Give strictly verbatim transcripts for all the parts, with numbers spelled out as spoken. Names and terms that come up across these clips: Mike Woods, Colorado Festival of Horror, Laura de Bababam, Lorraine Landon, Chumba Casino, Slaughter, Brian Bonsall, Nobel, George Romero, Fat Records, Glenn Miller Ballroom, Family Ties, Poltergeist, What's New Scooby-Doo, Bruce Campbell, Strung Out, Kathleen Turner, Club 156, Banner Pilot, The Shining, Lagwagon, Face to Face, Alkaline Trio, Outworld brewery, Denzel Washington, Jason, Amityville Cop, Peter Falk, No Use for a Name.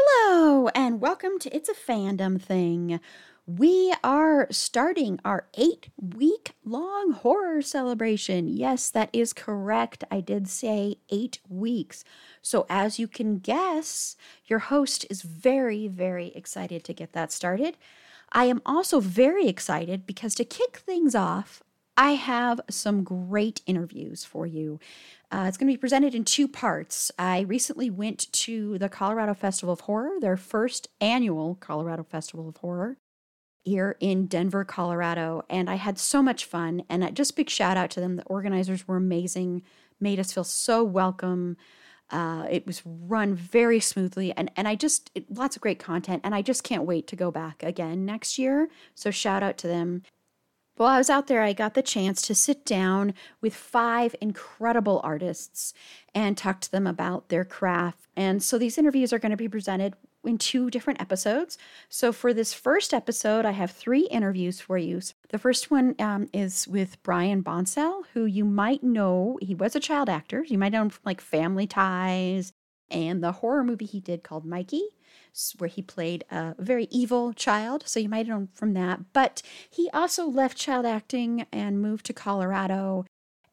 Hello, and welcome to It's a Fandom Thing. We are starting our eight-week-long horror celebration. Yes, that is correct. I did say eight weeks. So as you can guess, your host is very, very excited to get that started. I am also very excited because to kick things off, I have some great interviews for you. Uh, it's going to be presented in two parts. I recently went to the Colorado Festival of Horror, their first annual Colorado Festival of Horror here in Denver, Colorado, and I had so much fun. And I, just big shout out to them. The organizers were amazing, made us feel so welcome. Uh, it was run very smoothly, and, and I just, it, lots of great content, and I just can't wait to go back again next year. So shout out to them. While I was out there, I got the chance to sit down with five incredible artists and talk to them about their craft. And so these interviews are going to be presented in two different episodes. So for this first episode, I have three interviews for you. The first one um, is with Brian Bonsall, who you might know. He was a child actor. You might know him from like Family Ties and the horror movie he did called Mikey, where he played a very evil child, so you might know him from that. But he also left child acting and moved to Colorado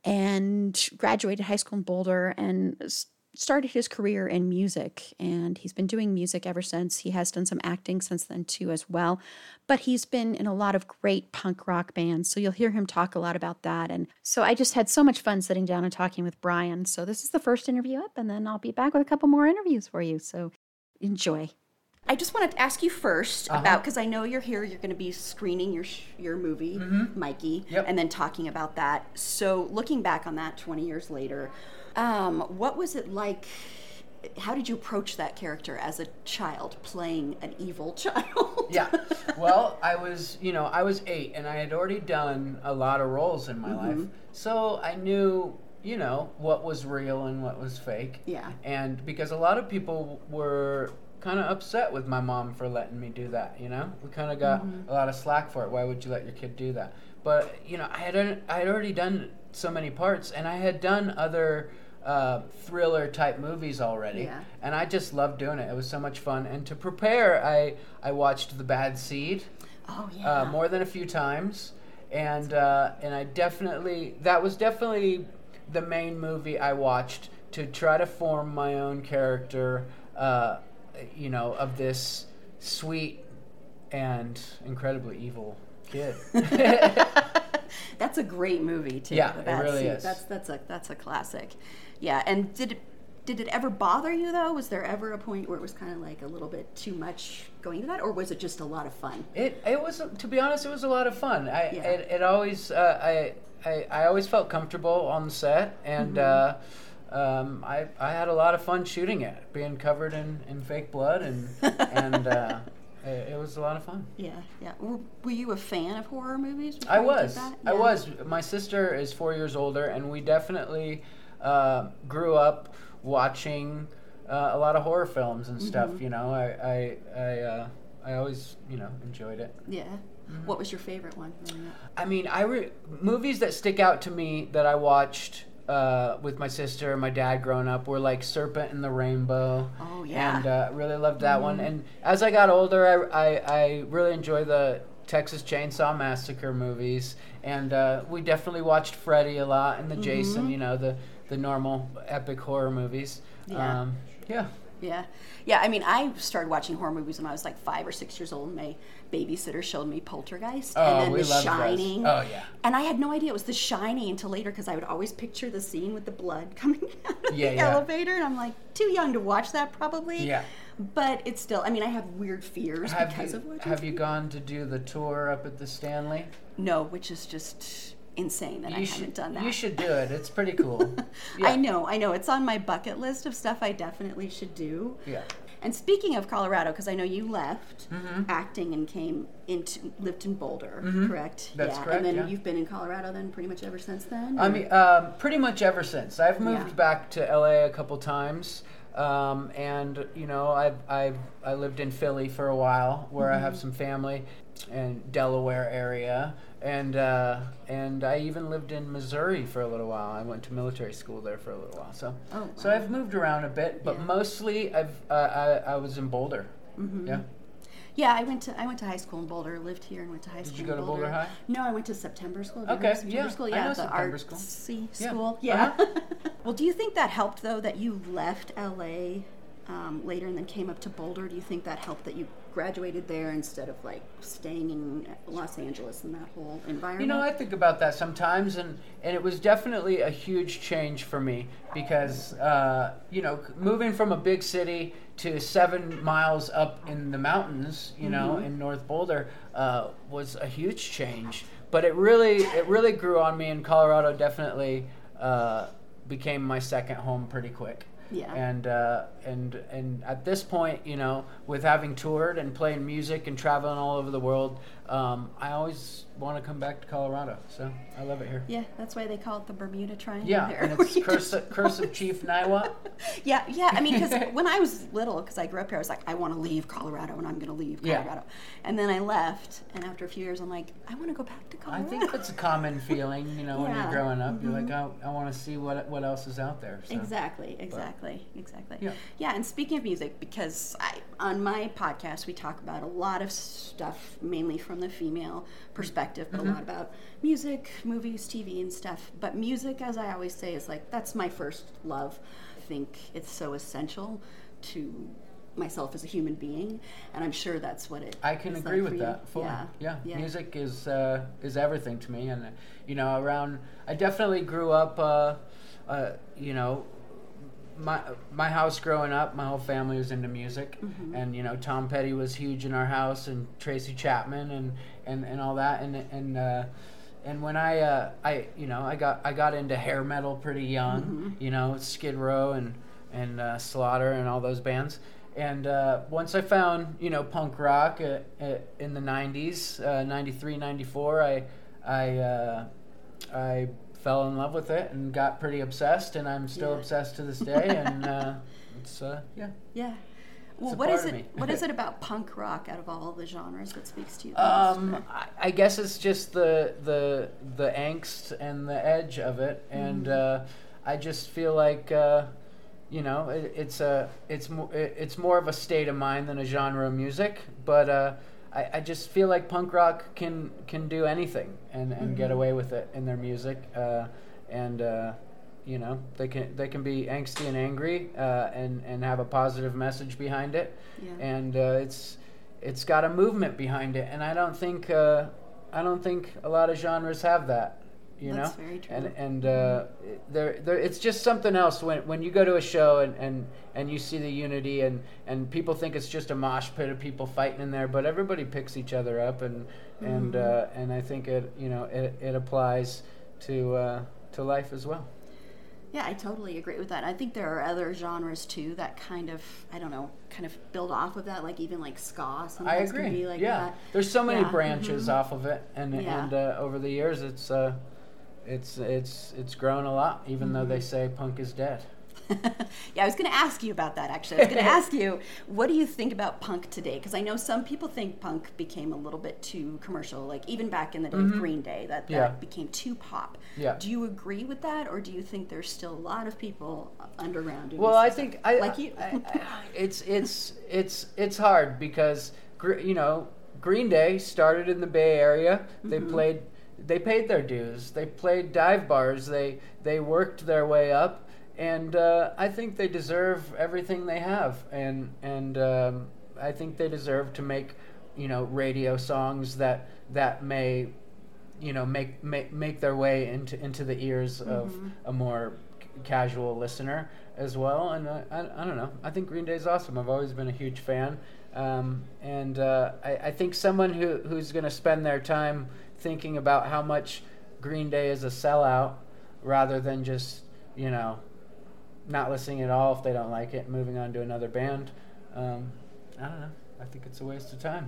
and graduated high school in Boulder and started his career in music, and he's been doing music ever since. He has done some acting since then too as well, but he's been in a lot of great punk rock bands, so you'll hear him talk a lot about that. And so I just had so much fun sitting down and talking with Brian. So this is the first interview up, and then I'll be back with a couple more interviews for you, so enjoy. I just wanted to ask you first uh-huh. about, because I know you're here, you're going to be screening your your movie, mm-hmm. Mikey, yep. and then talking about that. So looking back on that twenty years later, um, what was it like, how did you approach that character as a child, playing an evil child? yeah, well, I was, you know, I was eight, and I had already done a lot of roles in my mm-hmm. life, so I knew, you know, what was real and what was fake. Yeah. And because a lot of people were kind of upset with my mom for letting me do that, you know? We kind of got mm-hmm. a lot of slack for it. Why would you let your kid do that? But, you know, I had I had already done so many parts, and I had done other uh, thriller-type movies already, yeah. and I just loved doing it. It was so much fun. And to prepare, I, I watched The Bad Seed oh, yeah. uh, more than a few times, and uh, and I definitely, that was definitely the main movie I watched to try to form my own character, uh, you know, of this sweet and incredibly evil kid. That's a great movie too. Yeah, it really is. That's that's a that's a classic. Yeah, and did it, did it ever bother you though? Was there ever a point where it was kind of like a little bit too much going into that, or was it just a lot of fun? It it was, to be honest, it was a lot of fun. I yeah. it, it always uh, I I I always felt comfortable on the set, and. Mm-hmm. Uh, Um, I, I had a lot of fun shooting it, being covered in, in fake blood, and and uh, it, it was a lot of fun. Yeah, yeah. Were, were you a fan of horror movies? I was. Yeah. I was. My sister is four years older, and we definitely uh, grew up watching uh, a lot of horror films and stuff. Mm-hmm. You know, I I I, uh, I always you know enjoyed it. Yeah. Mm-hmm. What was your favorite one? I mean, I re- movies that stick out to me that I watched. Uh, with my sister and my dad growing up, were like Serpent in the Rainbow. Oh yeah, and uh, really loved that mm-hmm. one. And as I got older, I, I, I really enjoy the Texas Chainsaw Massacre movies, and uh, we definitely watched Freddy a lot, and the mm-hmm. Jason, you know, the, the normal epic horror movies. Yeah. Um, yeah. Yeah. Yeah, I mean, I started watching horror movies when I was like five or six years old, and my babysitter showed me Poltergeist oh, and then we The love Shining. Those. Oh, yeah. And I had no idea it was The Shining until later, because I would always picture the scene with the blood coming out of yeah, the yeah. elevator, and I'm like, too young to watch that probably. Yeah. But it's still, I mean, I have weird fears have because you, of what Have you gone to do the tour up at the Stanley? No, which is just insane that you I should, haven't done that. You should do it. It's pretty cool. Yeah. I know, I know. It's on my bucket list of stuff I definitely should do. Yeah. And speaking of Colorado, because I know you left mm-hmm. acting and came into, lived in Boulder, mm-hmm. correct? That's yeah. correct, And then yeah. you've been in Colorado then pretty much ever since then? Or? I mean, um, pretty much ever since. I've moved yeah. back to L A a couple times. Um, and you know, I I I lived in Philly for a while, where mm-hmm. I have some family, and Delaware area, and uh, and I even lived in Missouri for a little while. I went to military school there for a little while. So oh, wow. so I've moved around a bit, but yeah. mostly I've uh, I I was in Boulder. Mm-hmm. Yeah. Yeah, I went to I went to high school in Boulder, lived here and went to high school in Boulder. Did you go Boulder. to Boulder High? No, I went to September School. Okay, September yeah. School? yeah. I know the September School. artsy yeah. school. Yeah. Uh-huh. Well, do you think that helped, though, that you left L A um, later and then came up to Boulder? Do you think that helped that you graduated there instead of, like, staying in Los Angeles and that whole environment? You know, I think about that sometimes, and, and it was definitely a huge change for me because, uh, you know, moving from a big city to seven miles up in the mountains, you mm-hmm. know, in North Boulder, uh, was a huge change. But it really, it really grew on me, and Colorado definitely uh, became my second home pretty quick. Yeah. And uh, and and at this point, you know, with having toured and playing music and traveling all over the world, um, I always want to come back to Colorado. So I love it here. Yeah, that's why they call it the Bermuda Triangle. Yeah, there, and it's curse, of, curse of Chief Niwa. yeah, yeah. I mean, because when I was little, because I grew up here, I was like, I want to leave Colorado, and I'm going to leave Colorado. Yeah. And then I left, and after a few years, I'm like, I want to go back to Colorado. I think that's a common feeling, you know, yeah. when you're growing up. Mm-hmm. You're like, oh, I want to see what what else is out there. So. Exactly, exactly, but, exactly. Yeah. yeah, and speaking of music, because I, on my podcast, we talk about a lot of stuff, mainly from the female perspective. But mm-hmm. a lot about music, movies, T V, and stuff. But music, as I always say, is like, that's my first love. I think it's so essential to myself as a human being, and I'm sure that's what it I can is agree like with that. Fully. Yeah. Yeah. yeah. Music is uh, is everything to me. And, uh, you know, around, I definitely grew up, uh, uh, you know, My my house growing up, my whole family was into music, mm-hmm. and you know Tom Petty was huge in our house, and Tracy Chapman, and, and, and all that, and and uh, and when I uh, I you know I got I got into hair metal pretty young, mm-hmm. you know Skid Row and and uh, Slaughter and all those bands, and uh, once I found you know punk rock uh, uh, in the nineties, uh, ninety-three, ninety-four, I I uh, I. fell in love with it and got pretty obsessed, and I'm still yeah. obsessed to this day. And uh, it's uh, yeah, yeah. Well, it's what is it? What is it about punk rock out of all the genres that speaks to you? Um, most, I, I guess it's just the the the angst and the edge of it, and mm-hmm. uh, I just feel like uh, you know it, it's a it's more it's more of a state of mind than a genre of music, but. Uh, I just feel like punk rock can can do anything and, and mm-hmm. get away with it in their music, uh, and uh, you know they can they can be angsty and angry uh, and and have a positive message behind it, yeah. and uh, it's it's got a movement behind it, and I don't think uh, I don't think a lot of genres have that, you That's know. That's very true. And and uh, there there it's just something else when when you go to a show and. and and you see the unity, and, and people think it's just a mosh pit of people fighting in there, but everybody picks each other up, and mm-hmm. and uh, and I think it you know it, it applies to uh, to life as well. Yeah, I totally agree with that. I think there are other genres too that kind of I don't know kind of build off of that, like even like ska. I agree. Can be like yeah, that. There's so many yeah. branches mm-hmm. off of it, and yeah. and uh, over the years it's uh, it's it's it's grown a lot, even mm-hmm. though they say punk is dead. Yeah, I was going to ask you about that, actually. I was going to ask you, what do you think about punk today? Because I know some people think punk became a little bit too commercial, like even back in the day mm-hmm. of Green Day, that, that yeah. became too pop. Yeah. Do you agree with that, or do you think there's still a lot of people underground? Well, I think... I, like you. I, I, it's, it's, it's, it's hard because, you know, Green Day started in the Bay Area. They mm-hmm. played. They paid their dues. They played dive bars. They they worked their way up, and uh, I think they deserve everything they have. And and um, I think they deserve to make, you know, radio songs that that may, you know, make make, make their way into into the ears mm-hmm. of a more c- casual listener as well. And uh, I I don't know. I think Green Day's awesome. I've always been a huge fan. Um, and uh, I, I think someone who, who's going to spend their time thinking about how much Green Day is a sellout rather than just, you know, not listening at all if they don't like it and moving on to another band, um, I don't know. I think it's a waste of time.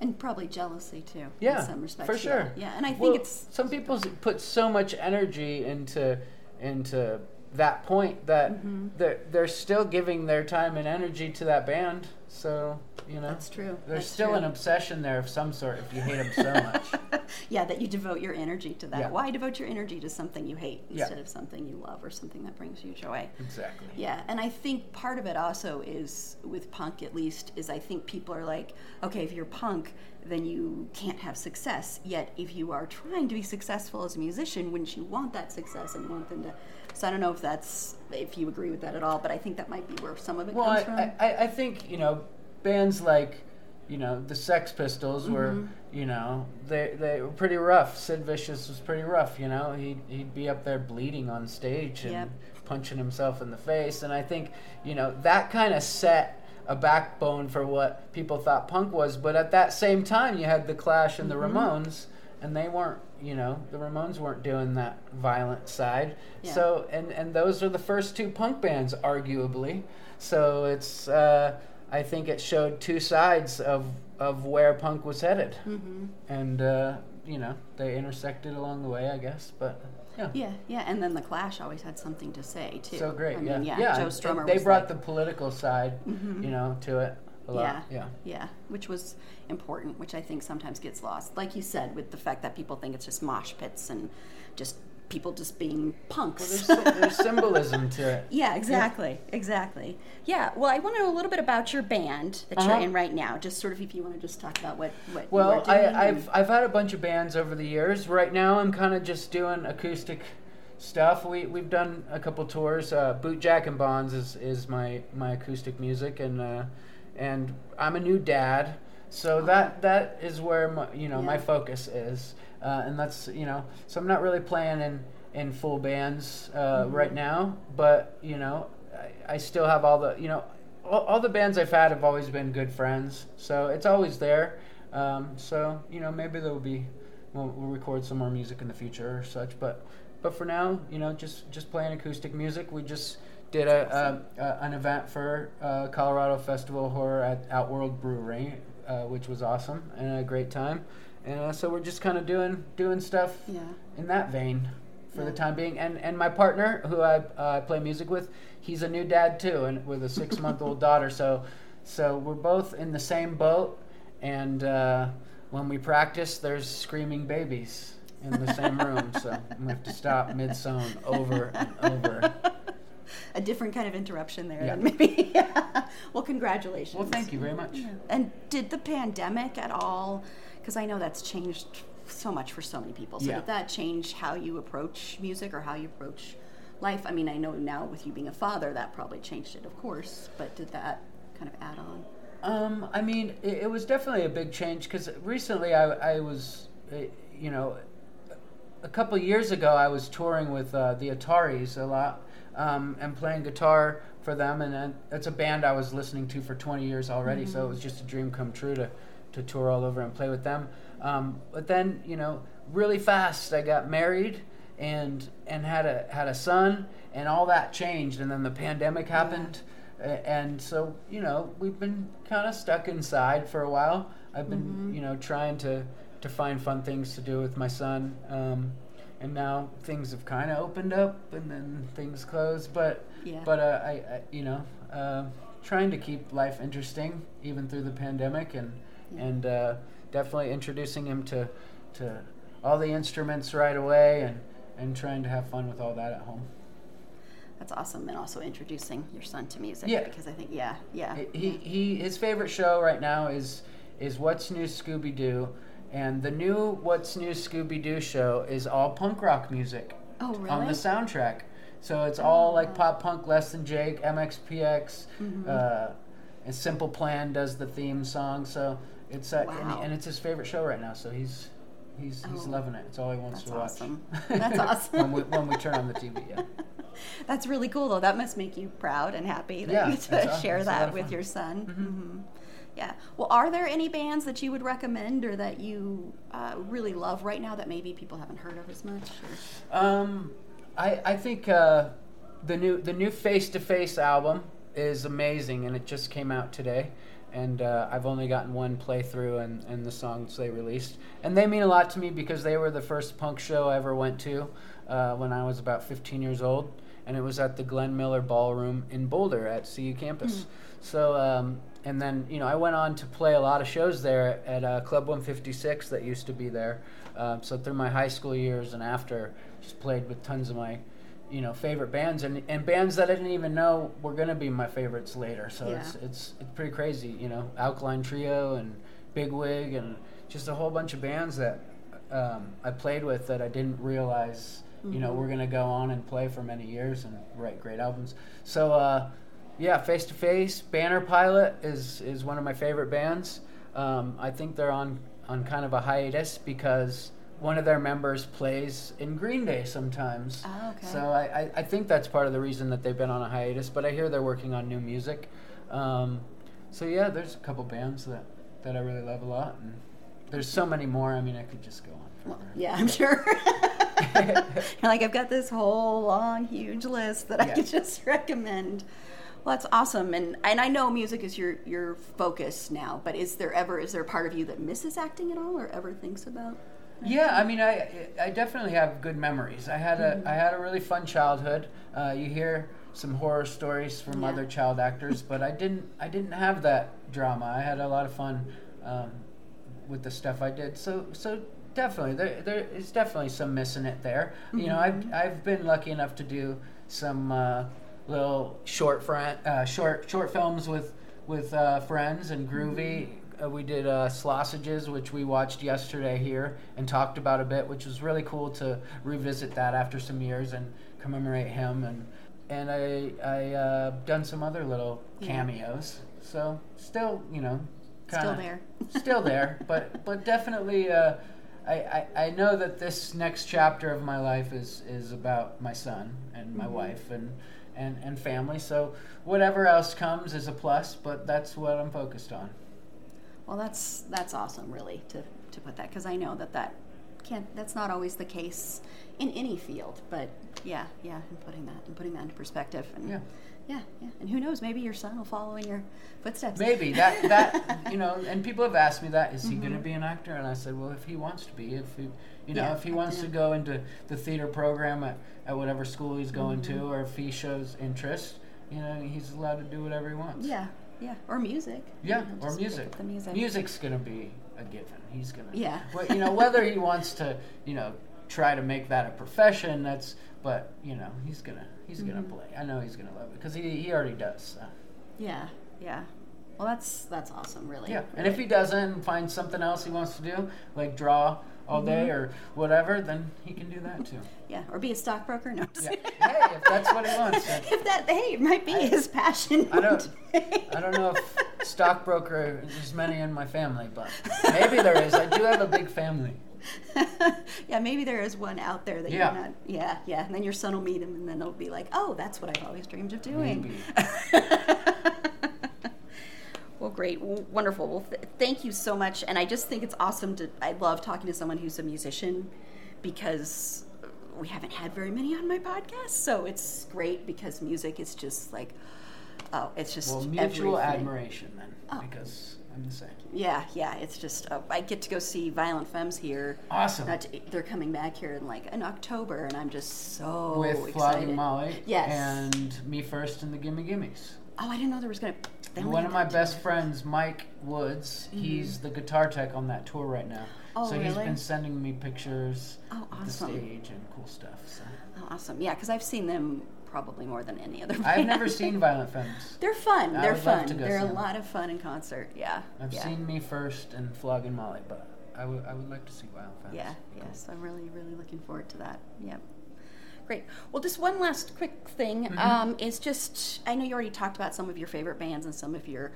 And probably jealousy, too, yeah, in some respects. Yeah, for sure. Yeah, and I think well, it's... Some people put so much energy into into that point that mm-hmm. they're, they're still giving their time and energy to that band, so... You know? That's true. There's That's still true. an obsession there of some sort if you hate them so much. Yeah, that you devote your energy to that. Yeah. Why devote your energy to something you hate instead yeah. of something you love or something that brings you joy? Exactly. Yeah, and I think part of it also is, with punk at least, is I think people are like, okay, if you're punk, then you can't have success. Yet if you are trying to be successful as a musician, wouldn't you want that success and want them to... So I don't know if that's, if you agree with that at all, but I think that might be where some of it well, comes I, from. Well, I, I think, you know... Bands like, you know, the Sex Pistols were, mm-hmm. you know, they they were pretty rough. Sid Vicious was pretty rough, you know. He'd, he'd be up there bleeding on stage and yep. punching himself in the face. And I think, you know, that kind of set a backbone for what people thought punk was. But at that same time, you had the Clash and mm-hmm. the Ramones, and they weren't, you know, the Ramones weren't doing that violent side. Yeah. So, and, and those are the first two punk bands, arguably. So it's... uh I think it showed two sides of, of where punk was headed. Mm-hmm. And, uh, you know, they intersected along the way, I guess, but, yeah. Yeah, yeah, and then The Clash always had something to say, too. So great, I yeah. mean, yeah. yeah. Joe Strummer they, they was brought like, the political side, mm-hmm. you know, to it a lot. Yeah, yeah, yeah, which was important, which I think sometimes gets lost. Like you said, with the fact that people think it's just mosh pits and just... people just being punks. Well, there's, there's symbolism to it. Yeah, exactly, yeah. exactly. Yeah, well, I want to know a little bit about your band that uh-huh. you're in right now, just sort of if you want to just talk about what, what well, you are doing. Well, I've, I've had a bunch of bands over the years. Right now I'm kind of just doing acoustic stuff. We, we've done a couple tours. Uh, Bootjack and Bonds is, is my, my acoustic music, and uh, and I'm a new dad, so uh-huh. that that is where my, you know, yeah. my focus is. Uh, and that's, you know, so I'm not really playing in, in full bands uh, mm-hmm. right now, but, you know, I, I still have all the, you know, all, all the bands I've had have always been good friends, so it's always there. Um, so, you know, maybe there will be, we'll, we'll record some more music in the future or such, but but for now, you know, just, just playing acoustic music. We just did a, awesome. a, a an event for uh, Colorado Festival of Horror at Outworld Brewery, uh, which was awesome and a great time. And uh, so we're just kind of doing doing stuff yeah. in that vein for yeah. the time being. And and my partner, who I uh, play music with, he's a new dad too, and with a six-month-old daughter. So so we're both in the same boat. And uh, when we practice, there's screaming babies in the same room. So we have to stop mid-song over and over. A different kind of interruption there, yeah. maybe. yeah. Well, congratulations. Well, thank you very much. Yeah. And did the pandemic at all... Because I know that's changed so much for so many people. So yeah. did that change how you approach music or how you approach life? I mean, I know now with you being a father, that probably changed it, of course. But did that kind of add on? Um, I mean, it, it was definitely a big change. Because recently I, I was, you know, a couple years ago I was touring with uh, the Ataris a lot um, and playing guitar for them. And that's a band I was listening to for twenty years already. Mm-hmm. So it was just a dream come true to... to tour all over and play with them. Um, but then, you know, really fast I got married and and had a had a son, and all that changed, and then the pandemic happened. Yeah. And so, you know, we've been kind of stuck inside for a while. I've been, mm-hmm. you know, trying to, to find fun things to do with my son. Um, and now things have kind of opened up, and then things closed. But, yeah. but uh, I, I, you know, uh, trying to keep life interesting, even through the pandemic, and And uh, definitely introducing him to to all the instruments right away, and, and trying to have fun with all that at home. That's awesome, and also introducing your son to music. Yeah. Because I think, yeah, yeah. He, he his favorite show right now is is What's New Scooby-Doo, and the new What's New Scooby-Doo show is all punk rock music. Oh, really? On the soundtrack. So it's all like pop punk, Less Than Jake, M X P X, mm-hmm. uh, and Simple Plan does the theme song. So it's uh, wow. and, and it's his favorite show right now. So he's he's he's oh, loving it. It's all he wants to watch. Awesome. That's awesome. when we when we turn on the T V, yeah. That's really cool, though. That must make you proud and happy that yeah, you get to awesome. share it's that with your son. Mm-hmm. Mm-hmm. Yeah. Well, are there any bands that you would recommend or that you uh, really love right now that maybe people haven't heard of as much? Or? Um, I I think uh, the new the new Face to Face album is amazing, and it just came out today. And uh, I've only gotten one playthrough and, and the songs they released. And they mean a lot to me because they were the first punk show I ever went to uh, when I was about fifteen years old. And it was at the Glenn Miller Ballroom in Boulder at C U campus. Mm. So, um, and then, you know, I went on to play a lot of shows there at uh, Club one fifty-six that used to be there. Uh, so through my high school years and after, just played with tons of my, you know, favorite bands and, and bands that I didn't even know were going to be my favorites later. So yeah. it's, it's it's pretty crazy, you know, Alkaline Trio and Bigwig and just a whole bunch of bands that um, I played with that I didn't realize, mm-hmm. you know, we're going to go on and play for many years and write great albums. So, uh, yeah, Face to Face, Banner Pilot is, is one of my favorite bands. Um, I think they're on, on kind of a hiatus because one of their members plays in Green Day sometimes. Oh, okay. So I, I, I think that's part of the reason that they've been on a hiatus, but I hear they're working on new music. Um, so yeah, there's a couple bands that, that I really love a lot, and there's so many more. I mean, I could just go on forever. Well, yeah, I'm sure. You're like, I've got this whole long, huge list that I yeah. could just recommend. Well, that's awesome, and and I know music is your, your focus now, but is there ever, is there a part of you that misses acting at all or ever thinks about? Yeah, I mean, I I definitely have good memories. I had a I had a really fun childhood. Uh, you hear some horror stories from yeah. other child actors, but I didn't I didn't have that drama. I had a lot of fun um, with the stuff I did. So so definitely there there is definitely some missing it there. Mm-hmm. You know, I've I've been lucky enough to do some uh, little short front, uh, short short films with with uh, friends and Groovy. Mm-hmm. Uh, we did uh, Slossages, which we watched yesterday here and talked about a bit, which was really cool to revisit that after some years and commemorate him. And and I I uh, done some other little cameos, yeah. so still you know kind of still there, still there, but but definitely uh, I, I I know that this next chapter of my life is is about my son and my mm-hmm. wife and. and and family. So whatever else comes is a plus, but that's what I'm focused on. Well, that's that's awesome, really, to, to put that, because I know that that can't that's not always the case in any field. But yeah, yeah, and putting that and putting that into perspective, and yeah, yeah, yeah. And who knows? Maybe your son will follow in your footsteps. Maybe that that you know. And people have asked me that: is mm-hmm. he going to be an actor? And I said, well, if he wants to be, if he, you know, yeah, if he wants yeah. to go into the theater program at, at whatever school he's going mm-hmm. to, or if he shows interest, you know, he's allowed to do whatever he wants. Yeah. Yeah, or music. Yeah, you know, or music. The music. Music's gonna be a given. He's gonna. Yeah. But you know, whether he wants to, you know, try to make that a profession, that's. But you know, he's gonna he's mm-hmm. gonna play. I know he's gonna love it because he he already does. So. Yeah, yeah. Well, that's that's awesome, really. Yeah, and if he doesn't find something else he wants to do, like draw all mm-hmm. day or whatever, then he can do that too. Yeah, or be a stockbroker. No. Yeah. Hey, if that's what he wants. Then if that, hey, it might be I, his passion. I don't. I don't know if stockbroker. There's many in my family, but maybe there is. I do have a big family. Yeah, maybe there is one out there that yeah. you're not. Yeah, yeah. And then your son will meet him, and then it'll be like, oh, that's what I've always dreamed of doing. Maybe. Well, great. Well, wonderful. Well, th- thank you so much. And I just think it's awesome to, I love talking to someone who's a musician because we haven't had very many on my podcast. So it's great because music is just like, oh, it's just well, mutual everything. Admiration then oh. because I'm the same. Yeah, yeah. It's just, oh, I get to go see Violent Femmes here. Awesome. Not to, they're coming back here in like in October and I'm just so With excited. With Flogging Molly yes. and Me First and the Gimme Gimmes. Oh, I didn't know there was going to... One of my best friends, Mike Woods, mm-hmm. he's the guitar tech on that tour right now. Oh, so really? He's been sending me pictures oh, awesome. Of the stage and cool stuff. So. Oh, awesome. Yeah, because I've seen them probably more than any other band. I've never seen Violent Femmes. They're fun. They're fun. They're a lot of fun in concert. Yeah. I've yeah. seen Me First and Flogging Molly, but I would I would like to see Violent Femmes. Yeah. Cool. Yes. I'm really really looking forward to that. Yep. Great. Well, just one last quick thing mm-hmm. um, is just I know you already talked about some of your favorite bands and some of your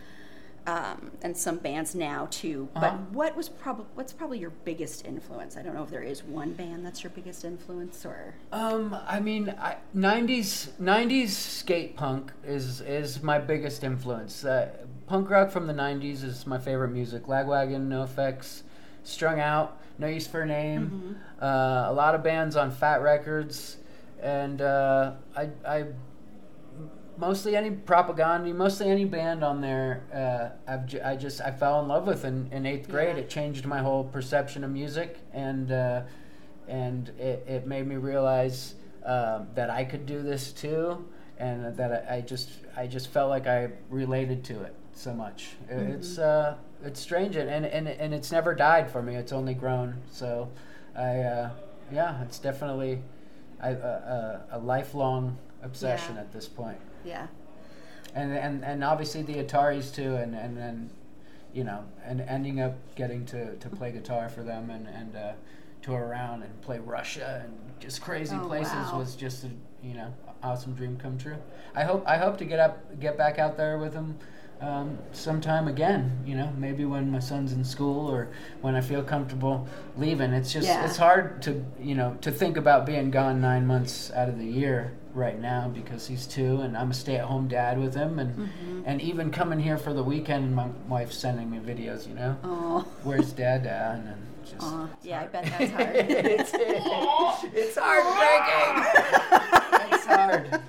um, and some bands now too. Uh-huh. But what was probably what's probably your biggest influence? I don't know if there is one band that's your biggest influence or. Um, I mean, I, nineties nineties skate punk is is my biggest influence. Uh, punk rock from the nineties is my favorite music. Lagwagon, NoFX, Strung Out, No Use for a Name, mm-hmm. uh, a lot of bands on Fat Records. And uh, I, I, mostly any propaganda, mostly any band on there, uh, I've j- I just I fell in love with in, in eighth grade. Yeah. It changed my whole perception of music, and uh, and it, it made me realize uh, that I could do this too, and that I, I just I just felt like I related to it so much. It, mm-hmm. It's uh, it's strange, and, and and it's never died for me. It's only grown. So, I uh, yeah, it's definitely. I, uh, uh, a lifelong obsession yeah. at this point. Yeah. And and, and obviously the Ataris too, and and, and you know, and ending up getting to, to play guitar for them and and uh, tour around and play Russia and just crazy oh, places wow. was just a, you know, awesome dream come true. I hope I hope to get up get back out there with them um, sometime again. You know, maybe when my son's in school or when I feel comfortable leaving. It's just yeah. it's hard to you know to think about being gone nine months out of the year right now because he's two and I'm a stay-at-home dad with him and mm-hmm. and even coming here for the weekend, my wife's sending me videos. You know, Aww. Where's Dad? And then just Aww. Yeah, hard. I bet that's hard. it's, it, it's heartbreaking. It's hard.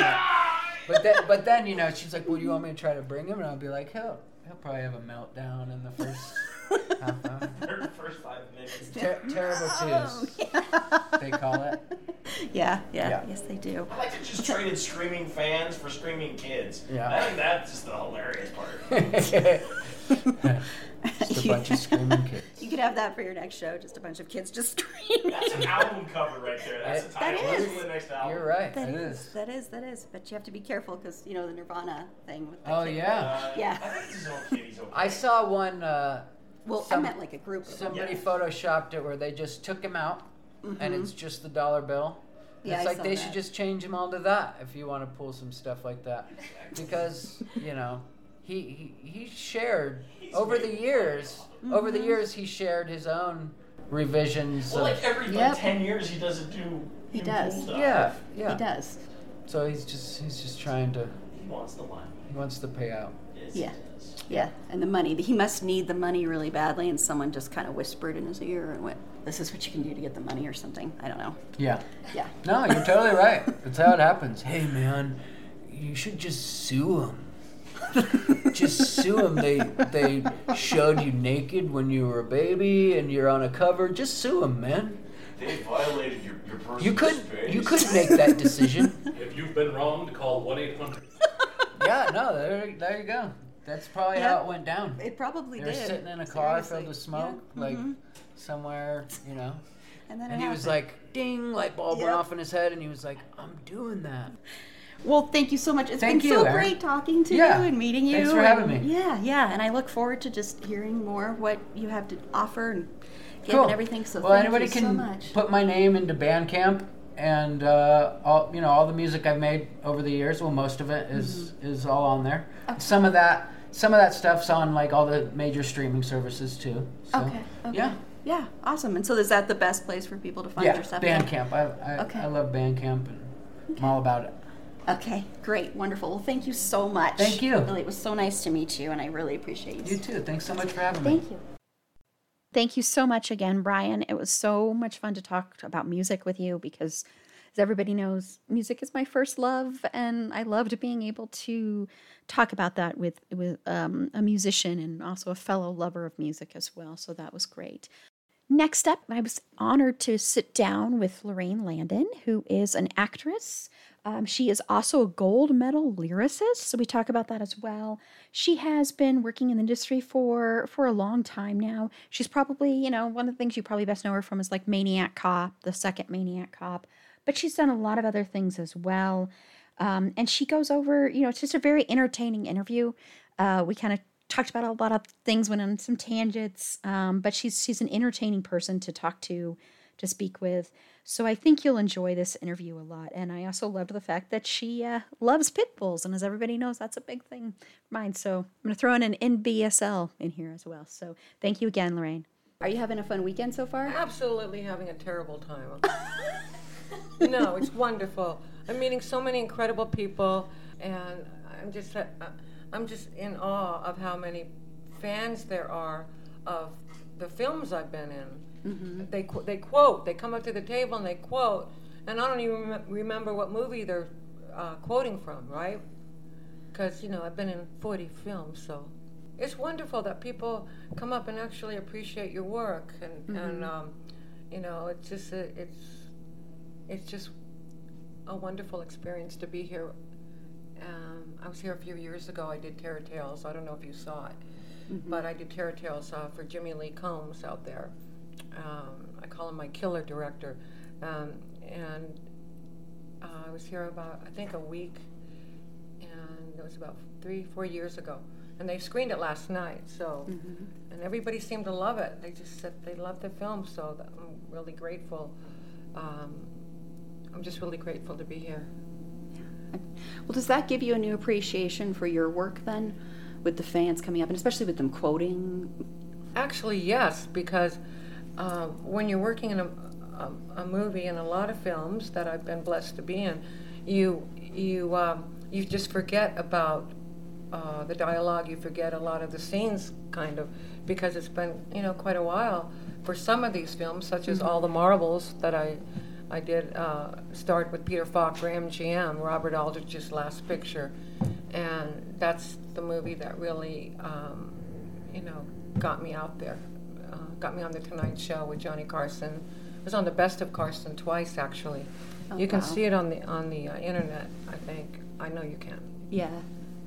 yeah. But then, but then, you know, she's like, well, do you want me to try to bring him? And I'll be like, he'll, he'll probably have a meltdown in the first half hour. First five minutes. Ter- terrible twos, yeah. they call it. Yeah, yeah, yeah, yes, they do. I like to just trade screaming fans for screaming kids. Yeah. I think that's just the hilarious part. Just a bunch of screaming kids. You could have that for your next show, just a bunch of kids just screaming. That's an album cover right there. That's it, the title. That is. The next album. You're right. That, that is. is. That is. That is. But you have to be careful because, you know, the Nirvana thing. With the oh, kid. yeah. Uh, yeah. I think this is all kiddies over. I saw one. Uh, well, some, I meant like a group. Somebody yeah. photoshopped it where they just took him out mm-hmm. and it's just the dollar bill. Yeah, it's I like they that. should just change him all to that if you want to pull some stuff like that. Because, you know. He, he he shared He's over the years. Mm-hmm. Over the years, he shared his own revisions. Well, of, like every yep. like ten years, he doesn't do. He does. Stuff. Yeah, yeah. He does. So he's just he's just trying to. He wants the money. He wants the payout. Yes, yeah, he does. yeah, and the money. He must need the money really badly, and someone just kind of whispered in his ear and went, "This is what you can do to get the money," or something. I don't know. Yeah. Yeah. No, you're totally right. That's how it happens. Hey, man, you should just sue him. Just sue them. They they showed you naked when you were a baby, and you're on a cover. Just sue them, man. They violated your your personal you could, space. You could make that decision. If you've been wronged, call one eight hundred. Yeah, no, there there you go. That's probably yeah, how it went down. It probably They're did. They're sitting in a car Seriously. filled with smoke, yeah. like mm-hmm. somewhere, you know. And then and he happened. was like, ding, light bulb yep. went off in his head, and he was like, I'm doing that. Well, thank you so much. It's thank been you, so Erin. great talking to yeah. you and meeting you. Thanks for and, having me. Yeah, yeah. And I look forward to just hearing more what you have to offer and give cool. and everything. So well, thank you so much. Well, anybody can put my name into Bandcamp, and uh, all you know, all the music I've made over the years. Well, most of it is mm-hmm. is all on there. Okay. Some of that, some of that stuff's on like all the major streaming services too. So, okay. okay. Yeah. Yeah. Awesome. And so, is that the best place for people to find yeah, your stuff? Yeah, Bandcamp. I I, okay. I love Bandcamp, and okay. I'm all about it. Okay, great, wonderful. Well, thank you so much. Thank you. Really, it was so nice to meet you, and I really appreciate you. You too. Thanks so much for having me. Thank you. Thank you so much again, Brian. It was so much fun to talk about music with you because, as everybody knows, music is my first love, and I loved being able to talk about that with, with um, a musician and also a fellow lover of music as well, so that was great. Next up, I was honored to sit down with Lorraine Landon, who is an actress, Um, she is also a gold medal lyricist, so we talk about that as well. She has been working in the industry for for a long time now. She's probably, you know, one of the things you probably best know her from is like Maniac Cop, the second Maniac Cop. But she's done a lot of other things as well. Um, and she goes over, you know, it's just a very entertaining interview. Uh, we kind of talked about a lot of things, went on some tangents, um, but she's she's an entertaining person to talk to, to speak with. So I think you'll enjoy this interview a lot. And I also loved the fact that she uh, loves pit bulls. And as everybody knows, that's a big thing for mine. So I'm going to throw in an N B S L in here as well. So thank you again, Lorraine. Are you having a fun weekend so far? Absolutely having a terrible time. No, it's wonderful. I'm meeting so many incredible people. And I'm just, uh, I'm just in awe of how many fans there are of the films I've been in. Mm-hmm. They they quote. They come up to the table and they quote, and I don't even rem- remember what movie they're uh, quoting from, right? Because you know I've been in forty films, so it's wonderful that people come up and actually appreciate your work, and mm-hmm. and um, you know it's just a, it's it's just a wonderful experience to be here. Um, I was here a few years ago. I did Terror Tales. I don't know if you saw it, mm-hmm. but I did Terror Tales uh, for Jimmy Lee Combs out there. Um, I call him my killer director, um, and uh, I was here about, I think, a week, and it was about three, four years ago, and they screened it last night, so, mm-hmm. and everybody seemed to love it. They just said they loved the film, so I'm really grateful. Um, I'm just really grateful to be here. Yeah. Well, does that give you a new appreciation for your work, then, with the fans coming up, and especially with them quoting? Actually, yes, because... Uh, when you're working in a, a, a movie and a lot of films that I've been blessed to be in, you you um, you just forget about uh, the dialogue. You forget a lot of the scenes, kind of, because it's been you know quite a while for some of these films, such as mm-hmm. All the Marbles that I I did uh, start with Peter Falk, Graham G M, Robert Aldrich's last picture, and that's the movie that really um, you know got me out there. Got me on The Tonight Show with Johnny Carson. I was on The Best of Carson twice, actually. Oh, you can wow. see it on the on the uh, internet, I think. I know you can. Yeah.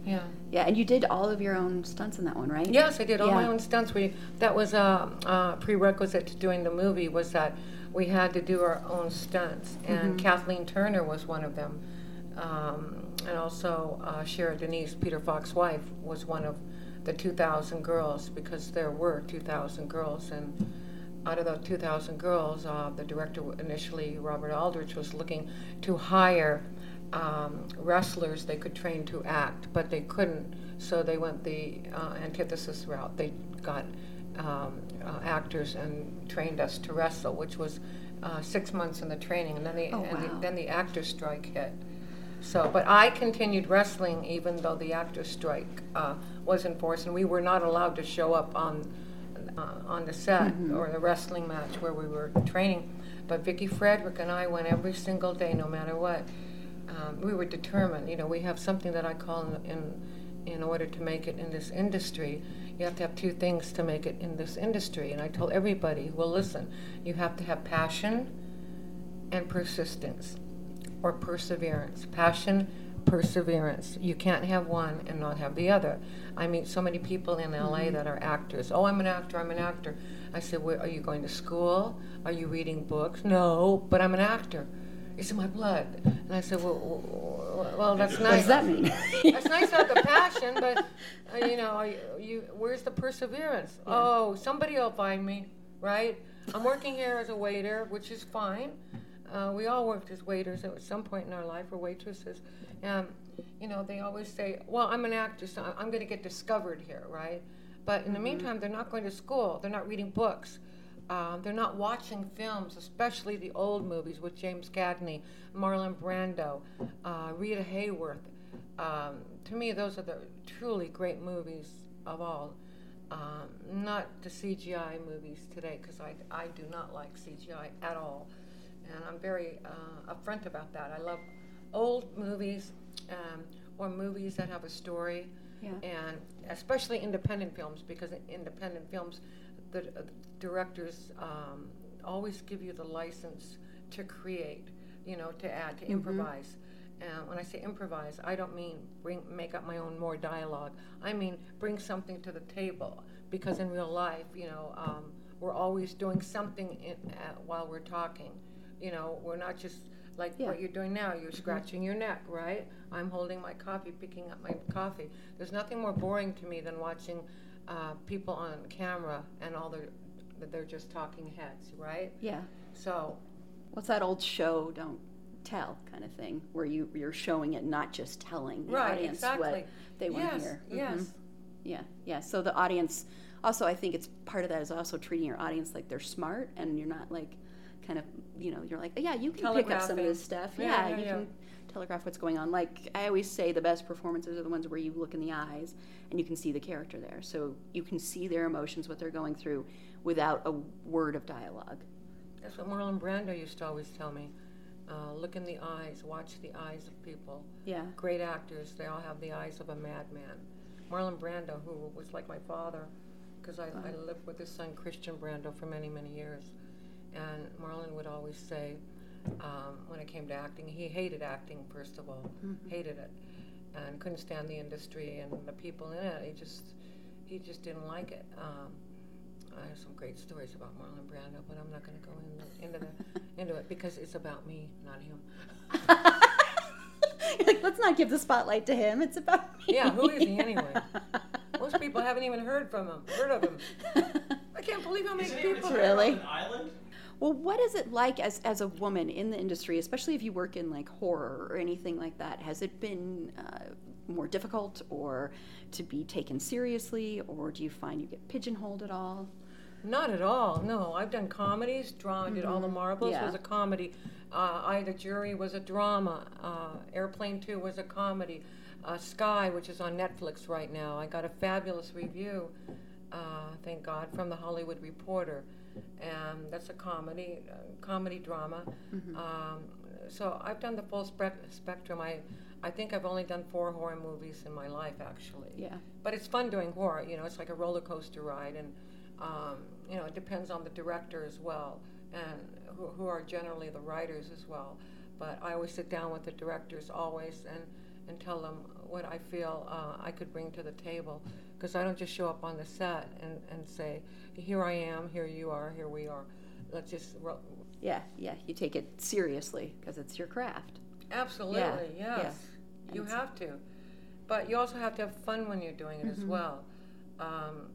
Yeah. Yeah, and you did all of your own stunts in that one, right? Yes, I did all yeah. my own stunts. We That was a uh, uh, prerequisite to doing the movie, was that we had to do our own stunts. And mm-hmm. Kathleen Turner was one of them. Um, and also uh, Shara Denise, Peter Falk's wife, was one of the two thousand girls, because there were two thousand girls, and out of those two thousand girls, uh, the director initially, Robert Aldrich, was looking to hire um, wrestlers they could train to act, but they couldn't, so they went the uh, antithesis route. They got um, uh, actors and trained us to wrestle, which was uh, six months in the training, and then the, oh, wow. and the, then the actor strike hit. So, but I continued wrestling even though the actor strike uh, was in force, and we were not allowed to show up on uh, on the set mm-hmm. or the wrestling match where we were training. But Vicki Frederick and I went every single day, no matter what. Um, we were determined. You know, we have something that I call in, in in order to make it in this industry, you have to have two things to make it in this industry. And I told everybody who will listen, you have to have passion and persistence. Or perseverance. Passion, perseverance. You can't have one and not have the other. I meet so many people in L A mm-hmm. that are actors. Oh, I'm an actor, I'm an actor. I said, well, are you going to school? Are you reading books? No, but I'm an actor. It's in my blood. And I said, well, well, well that's nice. What does that mean? That's nice to have the passion, but, uh, you know, are you, are you, where's the perseverance? Yeah. Oh, somebody will find me, right? I'm working here as a waiter, which is fine. Uh, we all worked as waiters at some point in our life, or waitresses. Um, you know, they always say, well, I'm an actor, so I'm going to get discovered here, right? But in mm-hmm. the meantime, they're not going to school. They're not reading books. Um, they're not watching films, especially the old movies with James Cagney, Marlon Brando, uh, Rita Hayworth. Um, to me, those are the truly great movies of all. Um, not the C G I movies today, because I, I do not like C G I at all. And I'm very uh, upfront about that. I love old movies um, or movies that have a story, yeah. and especially independent films, because in independent films, the uh, directors um, always give you the license to create, you know, to add, to mm-hmm. improvise. Uh, when I say improvise, I don't mean bring make up my own more dialogue. I mean bring something to the table, because in real life, you know, um, we're always doing something in, uh, while we're talking. You know, we're not just like yeah. what you're doing now. You're scratching your neck, right? I'm holding my coffee, picking up my coffee. There's nothing more boring to me than watching uh, people on camera and all their they're just talking heads, right? Yeah. So, what's that old show? Don't tell kind of thing, where you you're showing it, not just telling the right, audience exactly. what they want yes, to hear. Yes. Mm-hmm. Yeah. Yeah. So the audience. Also, I think it's part of that is also treating your audience like they're smart, and you're not like kind of you know you're like oh, yeah you can pick up some of this stuff. Yeah. yeah, yeah you yeah. can telegraph what's going on. Like I always say, the best performances are the ones where you look in the eyes and you can see the character there, so you can see their emotions, what they're going through, without a word of dialogue. That's what Marlon Brando used to always tell me. Uh, look in the eyes, watch the eyes of people. Yeah. Great actors, they all have the eyes of a madman. Marlon Brando, who was like my father, because I, wow. I lived with his son Christian Brando for many, many years. And Marlon would always say, um, when it came to acting, he hated acting, first of all, mm-hmm. hated it, and couldn't stand the industry and the people in it. He just, he just didn't like it. Um, I have some great stories about Marlon Brando, but I'm not going to go in, into the, into it because it's about me, not him. You're like, let's not give the spotlight to him. It's about me. Yeah, who is he anyway? Most people haven't even heard from him. Heard of him? I can't believe how many people. Really? On an island? Well, what is it like as as a woman in the industry, especially if you work in like horror or anything like that? Has it been uh, more difficult, or to be taken seriously, or do you find you get pigeonholed at all? Not at all. No, I've done comedies, drama. Mm-hmm. Did All the Marbles yeah. was a comedy. Uh, I the Jury was a drama. Uh, Airplane Two was a comedy. Uh, Sky, which is on Netflix right now, I got a fabulous review. Uh, thank God, from the Hollywood Reporter, and that's a comedy, uh, comedy drama. Mm-hmm. Um, so I've done the full spe- spectrum. I, I think I've only done four horror movies in my life, actually. Yeah. But it's fun doing horror. You know, it's like a roller coaster ride, and um, you know, it depends on the director as well, and who, who are generally the writers as well. But I always sit down with the directors always, and and tell them what I feel uh, I could bring to the table. Because I don't just show up on the set and, and say, here I am, here you are, here we are. Let's just... Ro- yeah, yeah, you take it seriously because it's your craft. Absolutely, yeah, yes. Yeah. You have to. But you also have to have fun when you're doing it mm-hmm. as well. Um,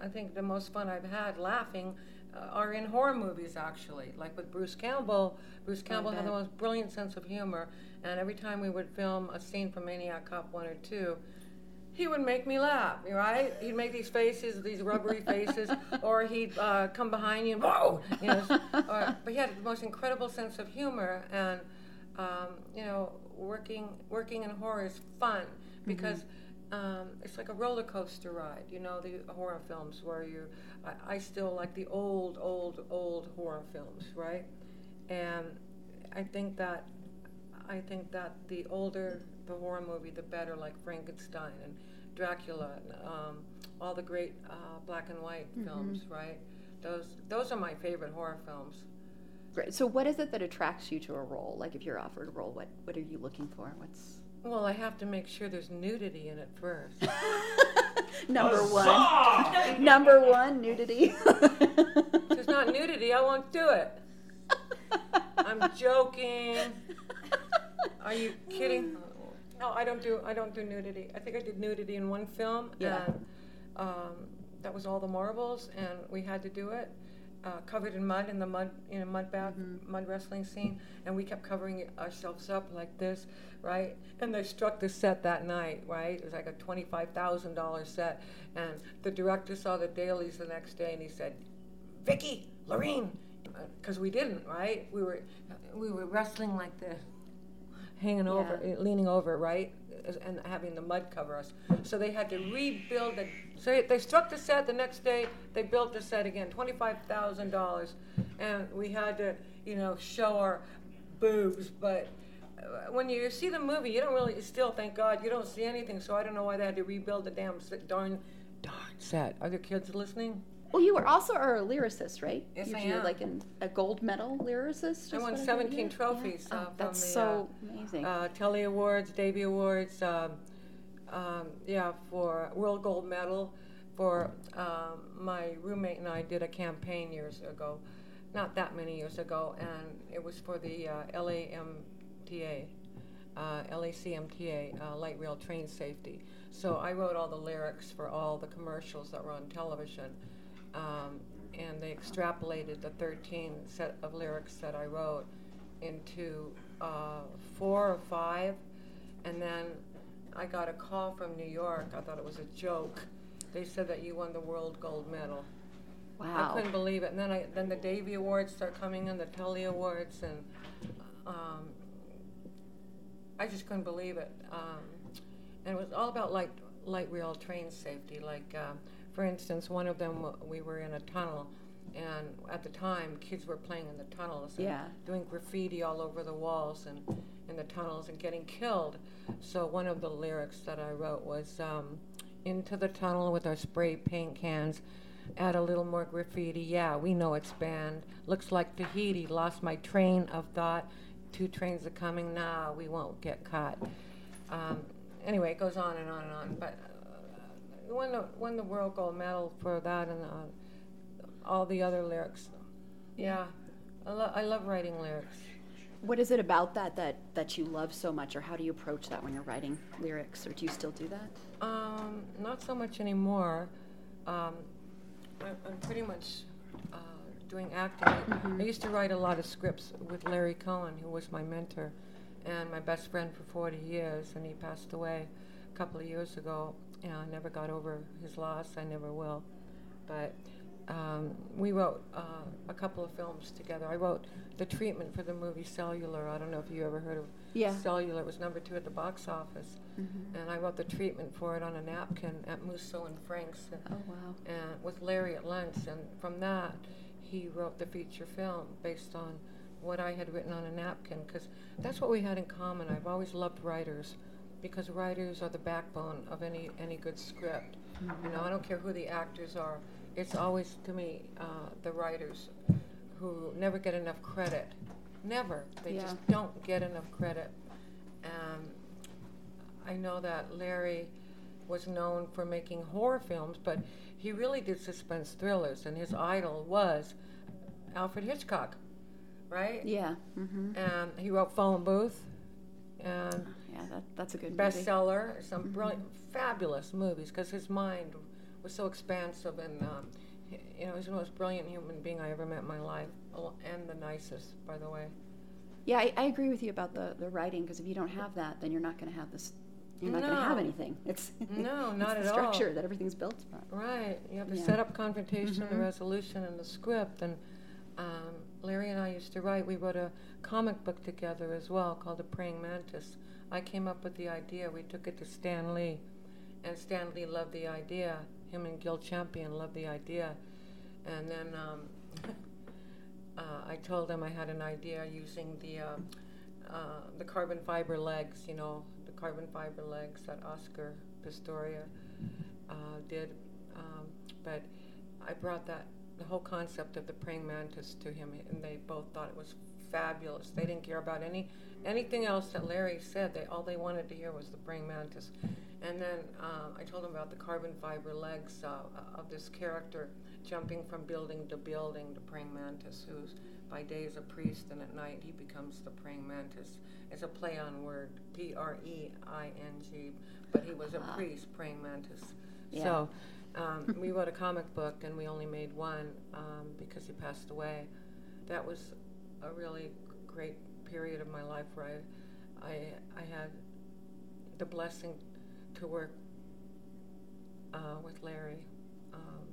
I think the most fun I've had laughing uh, are in horror movies, actually. Like with Bruce Campbell. Bruce Campbell had the most brilliant sense of humor. And every time we would film a scene from Maniac Cop one or two, he would make me laugh, right? He'd make these faces, these rubbery faces, or he'd uh, come behind you and whoa! You know, or, but he had the most incredible sense of humor. And, um, you know, working working in horror is fun because mm-hmm. um, it's like a roller coaster ride, you know, the horror films where you, I, I still like the old, old, old horror films, right? And I think that I think that the older the horror movie, the better, like Frankenstein and Dracula, and, um, all the great uh, black and white mm-hmm. films, right? Those those are my favorite horror films. Great. So what is it that attracts you to a role? Like if you're offered a role, what, what are you looking for? What's Well, I have to make sure there's nudity in it first. Number one. Number one, nudity. If there's not nudity, I won't do it. I'm joking. Are you kidding? No, I don't do I don't do nudity. I think I did nudity in one film, yeah. and um, that was All the Marbles, and we had to do it uh, covered in mud in the mud in a mud bath mm-hmm. mud wrestling scene, and we kept covering ourselves up like this, right? And they struck the set that night, right? It was like a twenty-five thousand dollars set, and the director saw the dailies the next day, and he said, "Vicki, Lorraine," because we didn't, right? We were we were wrestling like this. Hanging yeah. over, leaning over, right, and having the mud cover us. So they had to rebuild the. So they struck the set the next day. They built the set again, twenty-five thousand dollars, and we had to, you know, show our boobs. But when you see the movie, you don't really. Still, thank God, you don't see anything. So I don't know why they had to rebuild the damn darn darn set. Are there kids listening? Well, you were also are a lyricist, right? Yes, you, I am. You're like an, a gold medal lyricist? I won seventeen trophies. Yeah. Uh, oh, that's from the, so uh, amazing. Uh, Telly Awards, Davy Awards, um, um, yeah, for World Gold Medal. For um, my roommate and I did a campaign years ago, not that many years ago, and it was for the uh, L A M T A, uh, L A C M T A, uh, Light Rail Train Safety. So I wrote all the lyrics for all the commercials that were on television, um, and they extrapolated the thirteen set of lyrics that I wrote into uh, four or five, and then I got a call from New York. I thought it was a joke. They said that you won the World Gold Medal. Wow! I couldn't believe it. And then, I, then the Davy Awards start coming in, the Tully Awards, and um, I just couldn't believe it. Um, and it was all about light, light rail train safety. Like, uh, for instance, one of them, we were in a tunnel, and at the time, kids were playing in the tunnels, and yeah. doing graffiti all over the walls and in the tunnels, and getting killed. So one of the lyrics that I wrote was. Um, Into the tunnel with our spray paint cans. Add a little more graffiti. Yeah, we know it's banned. Looks like Tahiti. Lost my train of thought. Two trains are coming. Nah, we won't get caught. Um, anyway, it goes on and on and on. But uh, won the won the World Gold Medal for that and uh, all the other lyrics. Yeah, I, lo- I love writing lyrics. What is it about that, that that you love so much, or how do you approach that when you're writing lyrics, or do you still do that? Um, not so much anymore. Um, I, I'm pretty much uh, doing acting. Mm-hmm. I used to write a lot of scripts with Larry Cohen, who was my mentor and my best friend for forty years, and he passed away a couple of years ago. And I never got over his loss. I never will. But um, we wrote uh, a couple of films together. I wrote the treatment for the movie Cellular. I don't know if you ever heard of yeah. Cellular. It was number two at the box office. Mm-hmm. And I wrote the treatment for it on a napkin at Musso and Frank's. And, oh, wow. And with Larry at lunch. And from that, he wrote the feature film based on what I had written on a napkin, because that's what we had in common. I've always loved writers, because writers are the backbone of any, any good script. Mm-hmm. You know, I don't care who the actors are. It's always, to me, uh, the writers who never get enough credit. Never. They yeah. just don't get enough credit. Um, I know that Larry was known for making horror films, but he really did suspense thrillers, and his idol was Alfred Hitchcock, right? Yeah. Mm-hmm. And he wrote Phone Booth. And yeah, that, that's a good bestseller. Movie. Some mm-hmm. brilliant, fabulous movies, because his mind was so expansive, and um, you know, he's the most brilliant human being I ever met in my life, and the nicest, by the way. Yeah, I, I agree with you about the, the writing, because if you don't have that, then you're not going to have this. You're not no. going to have anything. It's no, not it's the at all. Structure that everything's built upon. Right. You have the yeah. setup, confrontation, mm-hmm. the resolution, and the script. And um, Larry and I used to write. We wrote a comic book together as well called The Praying Mantis. I came up with the idea. We took it to Stanley, and Stanley loved the idea. Him and Gil Champion loved the idea. And then um, uh, I told them I had an idea using the uh, uh, the carbon fiber legs, you know, the carbon fiber legs that Oscar Pistoria uh, did. Um, but I brought that, the whole concept of the praying mantis to him, and they both thought it was fabulous. They didn't care about any anything else that Larry said. They all they wanted to hear was the praying mantis. And then uh, I told him about the carbon fiber legs uh, of this character jumping from building to building, the praying mantis, who's by day is a priest, and at night he becomes the praying mantis. It's a play on word, P R E I N G, but he was a priest, praying mantis. Yeah. So um, we wrote a comic book, and we only made one um, because he passed away. That was a really great period of my life where I, I, I had the blessing to work uh, with Larry, um,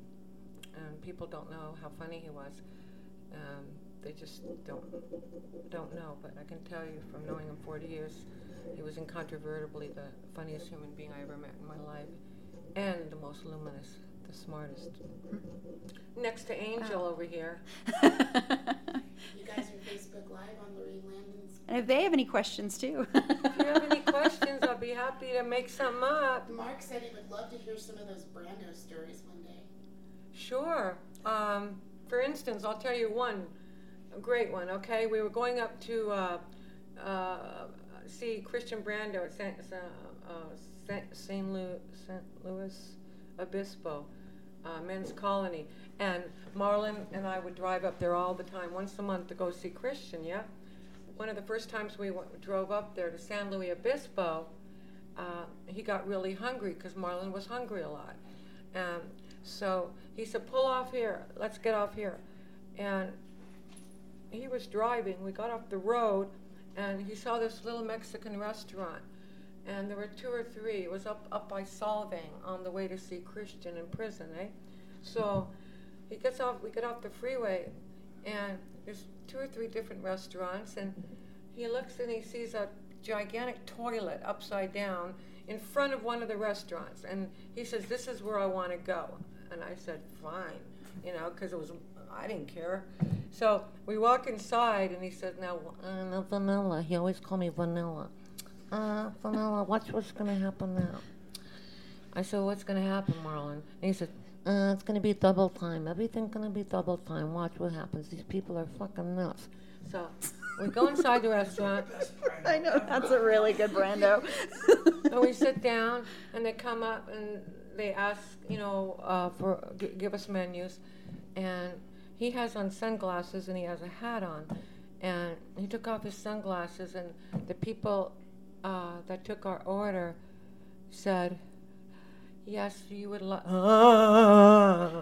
and people don't know how funny he was. Um, they just don't don't know, but I can tell you from knowing him forty years, he was incontrovertibly the funniest human being I ever met in my life, and the most luminous, the smartest. Next to Angel over here. You guys are Facebook Live on Lorraine Landon's. And if they have any questions, too. If you have any questions, I'll be happy to make some up. Mark said he would love to hear some of those Brando stories one day. Sure. Um, for instance, I'll tell you one, a great one, okay? We were going up to uh, uh, see Christian Brando at Saint, uh, Saint, Saint Louis, Saint Louis Obispo uh, Men's Colony. And Marlon and I would drive up there all the time, once a month, to go see Christian, yeah? One of the first times we w- drove up there to San Luis Obispo, uh, he got really hungry because Marlon was hungry a lot. And so he said, pull off here. Let's get off here. And he was driving. We got off the road, and he saw this little Mexican restaurant. And there were two or three. It was up, up by Solvang on the way to see Christian in prison, eh? So he gets off. We get off the freeway, and there's two or three different restaurants, and he looks and he sees a gigantic toilet upside down in front of one of the restaurants, and he says, this is where I want to go. And I said, fine, you know, because it was, I didn't care. So we walk inside, and he said, now, uh, no, Vanilla, he always called me Vanilla. Uh, Vanilla, watch what's going to happen now. I said, what's going to happen, Marlon? And he said, Uh, it's going to be double time. Everything's going to be double time. Watch what happens. These people are fucking nuts. So we go inside the restaurant. I know, that's a really good Brando. So we sit down, and they come up, and they ask, you know, uh, for g- give us menus. And he has on sunglasses, and he has a hat on. And he took off his sunglasses, and the people uh, that took our order said, yes, you would like. Ah.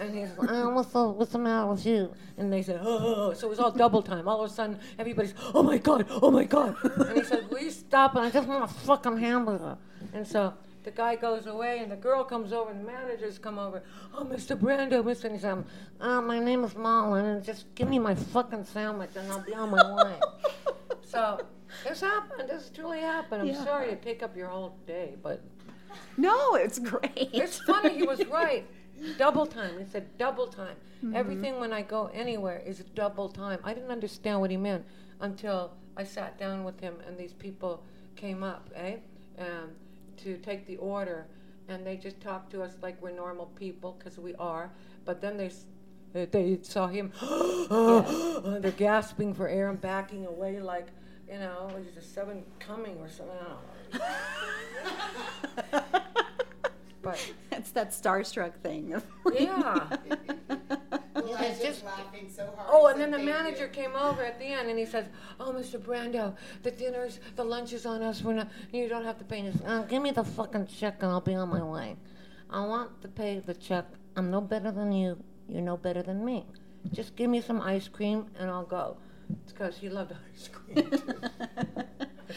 And he's like, oh, what's, the, what's the matter with you? And they said, oh. So it was all double time. All of a sudden, everybody's, oh my God, oh my God. And he said, will you stop? And I just want a fucking hamburger. And so the guy goes away, and the girl comes over, and the managers come over. Oh, Mister Brando, Mister And he said, oh, my name is Marlon, and just give me my fucking sandwich, and I'll be on my way. So this happened. This truly happened. I'm yeah. sorry to take up your whole day, but. No, it's great. It's funny, he was right. Double time. He said double time. Mm-hmm. Everything when I go anywhere is double time. I didn't understand what he meant until I sat down with him, and these people came up, eh, um, to take the order, and they just talked to us like we're normal people, because we are. But then they they saw him. Yeah. They're gasping for air and backing away like, you know, is the seven coming or something? I don't know. But that's that starstruck thing. Yeah. Well, I was just laughing so hard. Oh, and then the manager came over at the end, and he says, "Oh, Mister Brando, the dinner's, the lunch is on us. We're not. You don't have to pay us. Uh, give me the fucking check, and I'll be on my way. I want to pay the check. I'm no better than you. You're no better than me. Just give me some ice cream, and I'll go." It's because he loved ice cream too.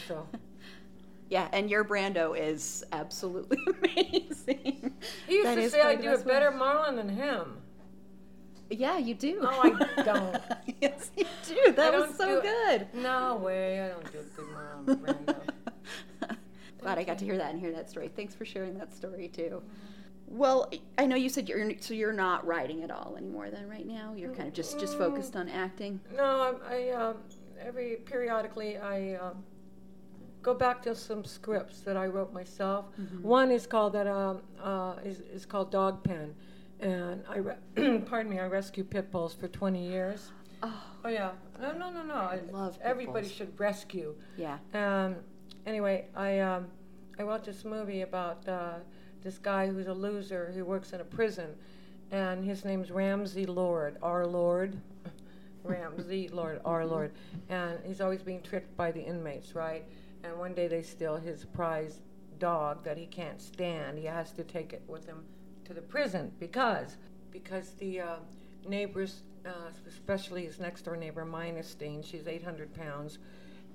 So. Yeah, and your Brando is absolutely amazing. He used to say I do a better Marlon than him. Yeah, you do. No, I don't. Yes, you do. That was so good. No way. I don't do a good Marlon Brando. Glad I got to hear that and hear that story. Thanks for sharing that story, too. Well, I know you said you're so you're not writing at all anymore then right now? You're kind of just, just focused on acting? No, I, I uh, every periodically I... Uh, go back to some scripts that I wrote myself. Mm-hmm. One is called that um, uh, is is called Dog Pen, and I re- pardon me, I rescued pit bulls for twenty years. Oh, oh yeah, no, no, no, no. I, I love. Everybody pit bulls. Should rescue. Yeah. Um. Anyway, I um, I wrote this movie about uh, this guy who's a loser who works in a prison, and his name's Ramsey Lord, our Lord. Ramsey Lord, our Lord, and he's always being tricked by the inmates, right? And one day they steal his prize dog that he can't stand. He has to take it with him to the prison because because the uh, neighbors, uh, especially his next-door neighbor, Mina Steen, she's eight hundred pounds,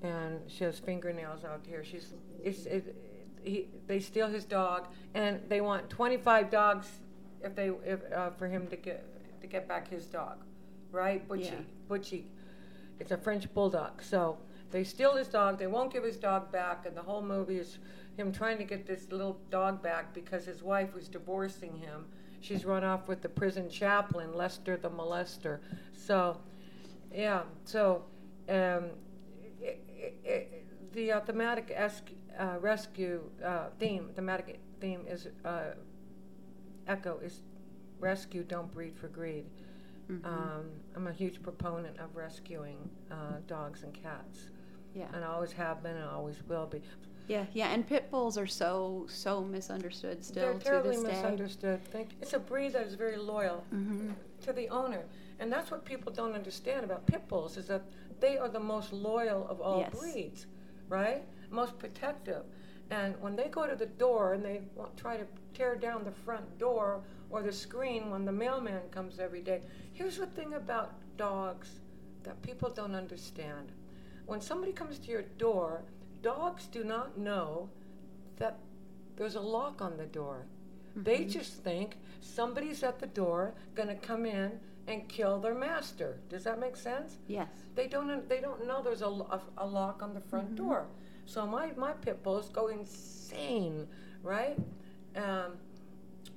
and she has fingernails out here. She's it's, it, he, they steal his dog, and they want twenty-five dogs if they if, uh, for him to get to get back his dog, right? Butchie, yeah. Butchie. It's a French bulldog, so. They steal his dog, they won't give his dog back, and the whole movie is him trying to get this little dog back because his wife was divorcing him. She's run off with the prison chaplain, Lester the Molester. So, yeah, so um, it, it, it, the uh, thematic es- uh, rescue uh, theme, thematic theme is uh, echo, is rescue, don't breed for greed. Mm-hmm. Um, I'm a huge proponent of rescuing uh, dogs and cats. Yeah. And I always have been and always will be. Yeah, yeah, and pit bulls are so, so misunderstood still to this day. They're terribly misunderstood. Thank you. It's a breed that is very loyal mm-hmm. to the owner. And that's what people don't understand about pit bulls, is that they are the most loyal of all yes. breeds, right? Most protective. And when they go to the door and they want, try to tear down the front door or the screen when the mailman comes every day, here's the thing about dogs that people don't understand. When somebody comes to your door, dogs do not know that there's a lock on the door. Mm-hmm. They just think somebody's at the door, going to come in and kill their master. Does that make sense? Yes. They don't They don't know there's a, a, a lock on the front mm-hmm. door. So my, my pit bulls go insane, right? Um,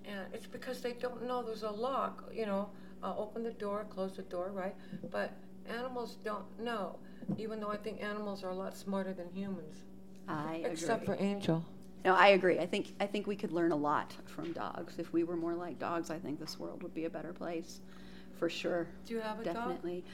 and it's because they don't know there's a lock. You know, uh, open the door, close the door, right? But animals don't know. Even though I think animals are a lot smarter than humans. I agree. Except for Angel. No, I agree. I think I think we could learn a lot from dogs. If we were more like dogs, I think this world would be a better place, for sure. Do you have a Definitely. dog? Definitely.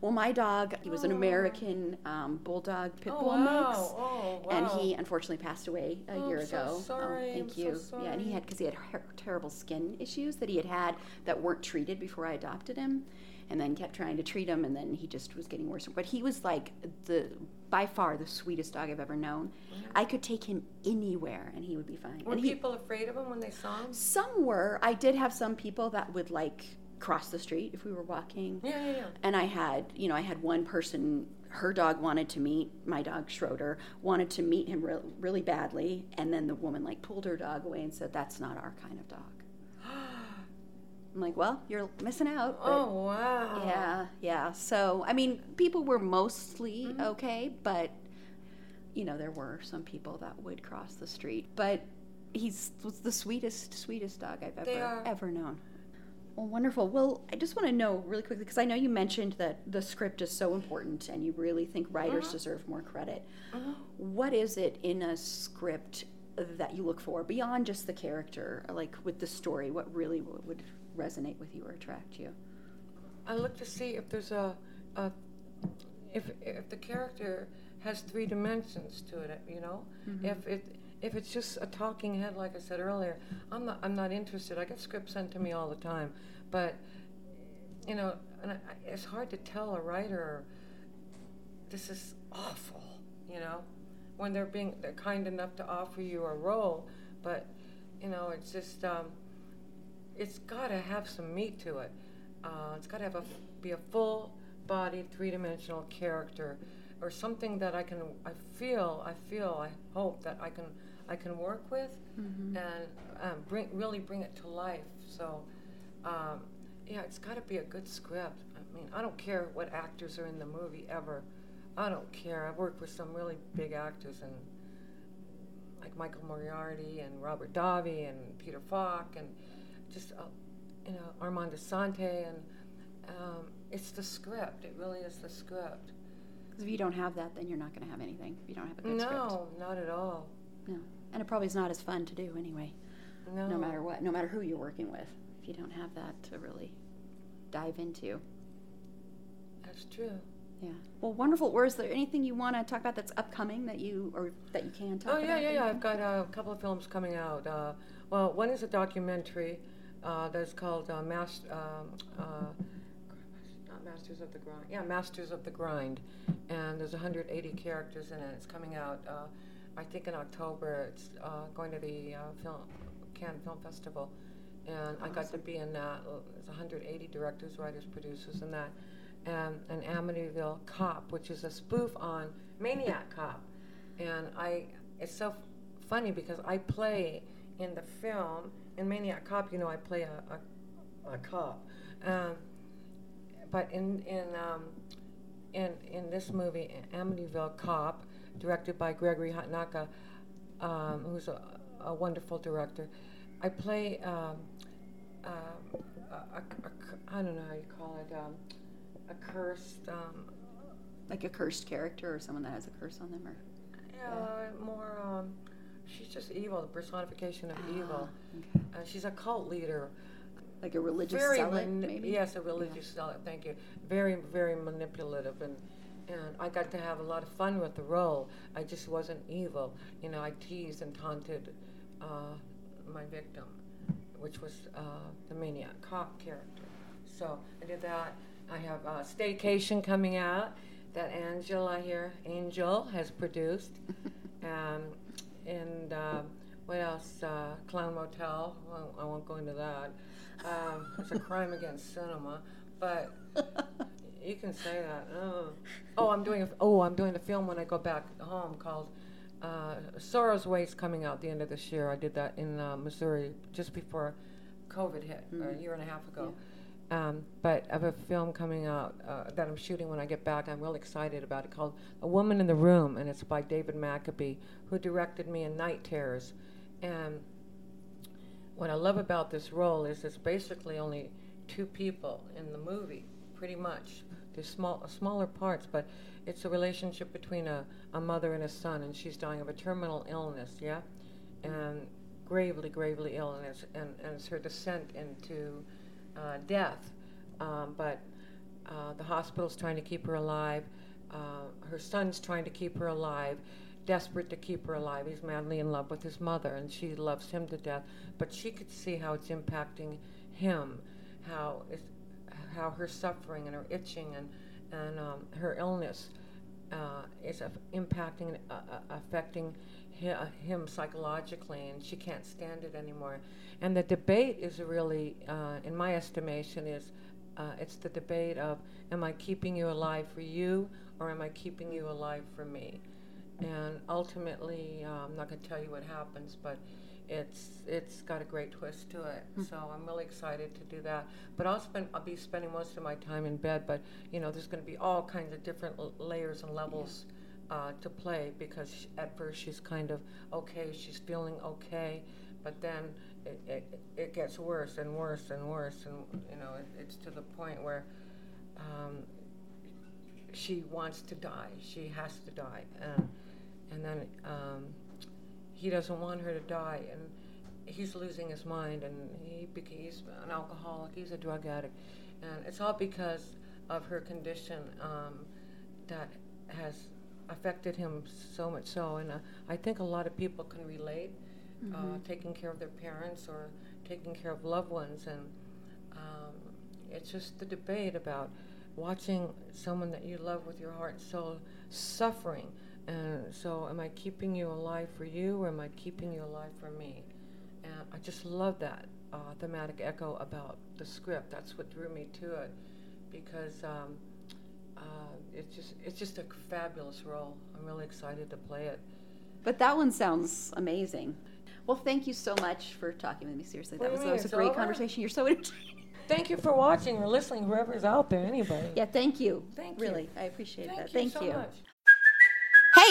Well, my dog, he was an American um, bulldog pit bull oh, wow. mix, oh, wow. and he unfortunately passed away a oh, year I'm so ago. Sorry. Oh, thank I'm you. So sorry. Yeah, and he had because he had her- terrible skin issues that he had had that weren't treated before I adopted him. And then kept trying to treat him, and then he just was getting worse. But he was like the, by far the sweetest dog I've ever known. Mm-hmm. I could take him anywhere, and he would be fine. Were and people he, afraid of him when they saw him? Some were. I did have some people that would like cross the street if we were walking. Yeah, yeah, yeah. And I had, you know, I had one person. Her dog wanted to meet my dog Schroeder, wanted to meet him re- really badly, and then the woman like pulled her dog away and said, "That's not our kind of dog." I'm like, well, you're missing out. Oh, wow. Yeah, yeah. So, I mean, people were mostly mm-hmm. okay, but, you know, there were some people that would cross the street. But he's was the sweetest, sweetest dog I've ever, ever known. Well, wonderful. Well, I just want to know really quickly, because I know you mentioned that the script is so important and you really think writers uh-huh. deserve more credit. Uh-huh. What is it in a script that you look for beyond just the character, like with the story? What really would resonate with you or attract you? I look to see if there's a, a if if the character has three dimensions to it, you know. Mm-hmm. If it if it's just a talking head, like I said earlier, I'm not I'm not interested. I get scripts sent to me all the time, but you know, and I, it's hard to tell a writer this is awful, you know, when they're being they're kind enough to offer you a role, but you know, it's just. Um, It's got to have some meat to it. Uh, it's got to have a, be a full-bodied, three-dimensional character, or something that I can, I feel, I feel, I hope that I can, I can work with, mm-hmm. and um, bring really bring it to life. So, um, yeah, it's got to be a good script. I mean, I don't care what actors are in the movie ever. I don't care. I've worked with some really big actors, and like Michael Moriarty and Robert Davi and Peter Falk and. Just uh, you know, Armand DeSante, and um, it's the script. It really is the script. Because if you don't have that, then you're not going to have anything. If you don't have a good no, script. No, not at all. No, and it probably is not as fun to do anyway. No. No matter what, no matter who you're working with, if you don't have that to really dive into. That's true. Yeah. Well, wonderful. Or is there anything you want to talk about that's upcoming that you or that you can talk about? Oh yeah, about yeah, yeah. I've got uh, a couple of films coming out. Uh, well, one is a documentary. Uh, that's called uh, Mas- um, uh, not Masters of the Grind. Yeah, Masters of the Grind, and there's one hundred eighty characters in it. It's coming out, uh, I think, in October. It's uh, going to the uh, film Cannes Film Festival, and awesome. I got to be in that. There's one hundred eighty directors, writers, producers, in that, and an Amityville Cop, which is a spoof on Maniac Cop, and I. It's so f- funny because I play in the film. In Maniac Cop, you know, I play a, a, a cop, um, but in in um, in in this movie, Amityville Cop, directed by Gregory Hatnaka, um, who's a, a wonderful director, I play um, um, a, a, a I don't know how you call it, um, a cursed, um, like a cursed character or someone that has a curse on them, or yeah, yeah. more. Um, She's just evil, the personification of ah, evil. Okay. Uh, she's a cult leader. Like a religious very zealot, man- maybe? Yes, a religious yeah. zealot, thank you. Very, very manipulative. And, and I got to have a lot of fun with the role. I just wasn't evil. You know, I teased and taunted uh, my victim, which was uh, the maniac cop character. So I did that. I have uh, Staycation coming out that Angela here, Angel, has produced. um, and uh, what else? Uh, Clown Motel. Well, I won't go into that. Um, it's a crime against cinema, but you can say that. Oh, oh I'm doing a, oh, I'm doing a film when I go back home called uh, Sorrow's Waste, coming out the end of this year. I did that in uh, Missouri just before COVID hit, mm-hmm. or a year and a half ago. Yeah. Um, but I have a film coming out uh, that I'm shooting when I get back. I'm really excited about it, called A Woman in the Room, and it's by David Maccabee, who directed me in Night Terrors. And what I love about this role is it's basically only two people in the movie, pretty much. There's small, smaller parts, but it's a relationship between a, a mother and a son, and she's dying of a terminal illness, yeah? And gravely, gravely ill, and it's, and, and it's her descent into uh, death. Um, but uh, the hospital's trying to keep her alive. Uh, her son's trying to keep her alive. Desperate to keep her alive. He's madly in love with his mother, and she loves him to death. But she could see how it's impacting him, how it's, how her suffering and her itching and and um, her illness uh, is uh, impacting and uh, affecting hi- him psychologically, and she can't stand it anymore. And the debate is really, uh, in my estimation, is uh, it's the debate of, am I keeping you alive for you, or am I keeping you alive for me? And ultimately, uh, I'm not going to tell you what happens, but it's it's got a great twist to it. Mm-hmm. So I'm really excited to do that. But I'll spend I'll be spending most of my time in bed. But you know, there's going to be all kinds of different l- layers and levels yeah. uh, to play, because she, at first she's kind of okay, she's feeling okay, but then it it, it gets worse and worse and worse, and you know, it, it's to the point where. Um, She wants to die. She has to die, and, and then um, he doesn't want her to die, and he's losing his mind. And he he's an alcoholic. He's a drug addict, and it's all because of her condition um, that has affected him so much. So, and uh, I think a lot of people can relate, mm-hmm. uh, taking care of their parents or taking care of loved ones, and um, it's just the debate about. Watching someone that you love with your heart and soul suffering, and so am I keeping you alive for you, or am I keeping you alive for me? And I just love that uh, thematic echo about the script. That's what drew me to it, because um, uh, it's just it's just a fabulous role. I'm really excited to play it. But that one sounds amazing. Well, thank you so much for talking with me. Seriously, that was, that was a great conversation. You're so entertaining. Thank you for watching or listening, whoever's out there, anybody. Yeah, thank you. Thank you. Really, I appreciate that. Thank you so much. Hey,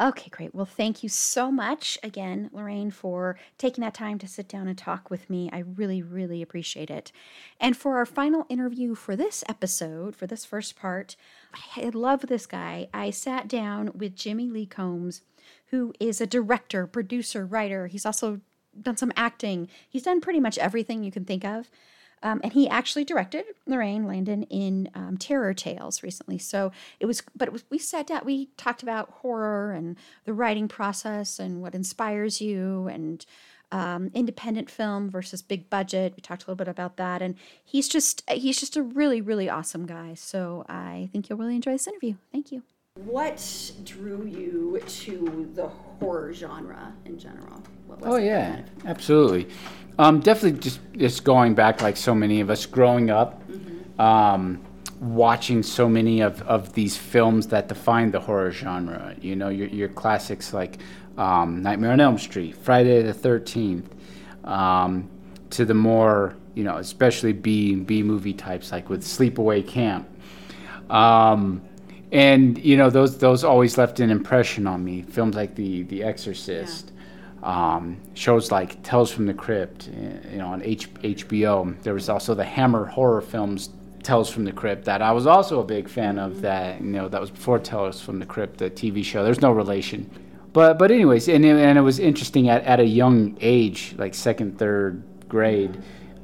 Okay, great. Well, thank you so much again, Lorraine, for taking that time to sit down and talk with me. I really, really appreciate it. And for our final interview for this episode, for this first part, I love this guy. I sat down with Jimmy Lee Combs, who is a director, producer, writer. He's also done some acting. He's done pretty much everything you can think of. Um, and he actually directed Lorraine Landon in um, Terror Tales recently. So it was, but it was, we sat down, we talked about horror and the writing process and what inspires you, and um, independent film versus big budget. We talked a little bit about that. And he's just, he's just a really, really awesome guy. So I think you'll really enjoy this interview. Thank you. What drew you to the horror genre in general? What was oh, yeah, that? Absolutely. Um, definitely just, just going back, like so many of us, growing up, mm-hmm. um, watching so many of, of these films that define the horror genre. You know, your, your classics like um, Nightmare on Elm Street, Friday the thirteenth, um, to the more you know, especially B and B movie types, like with Sleepaway Camp. Um, and, you know, those those always left an impression on me. Films like The, the Exorcist, yeah. um, shows like Tales from the Crypt, you know, on H- HBO. There was also the Hammer horror films, Tales from the Crypt, that I was also a big fan of. That, you know, that was before Tales from the Crypt, the T V show. There's no relation. But but anyways, and it, and it was interesting at, at a young age, like second, third grade,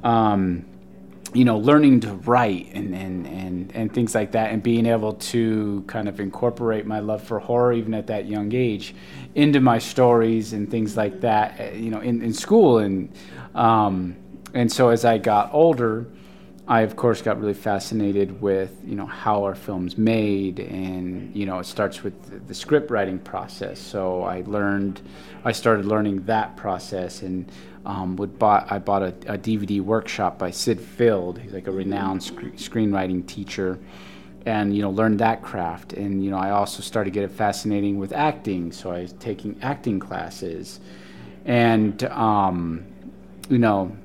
um, you know, learning to write and, and, and, and things like that, and being able to kind of incorporate my love for horror, even at that young age, into my stories and things like that, you know, in, in school. And, um, and so as I got older, I, of course, got really fascinated with, you know, how our film's made, and, you know, it starts with the, the script writing process. So I learned, I started learning that process, and um, would buy, I bought a, a D V D workshop by Sid Field, who's like a renowned sc- screenwriting teacher, and, you know, learned that craft. And, you know, I also started getting fascinated with acting, so I was taking acting classes, and, um, you know,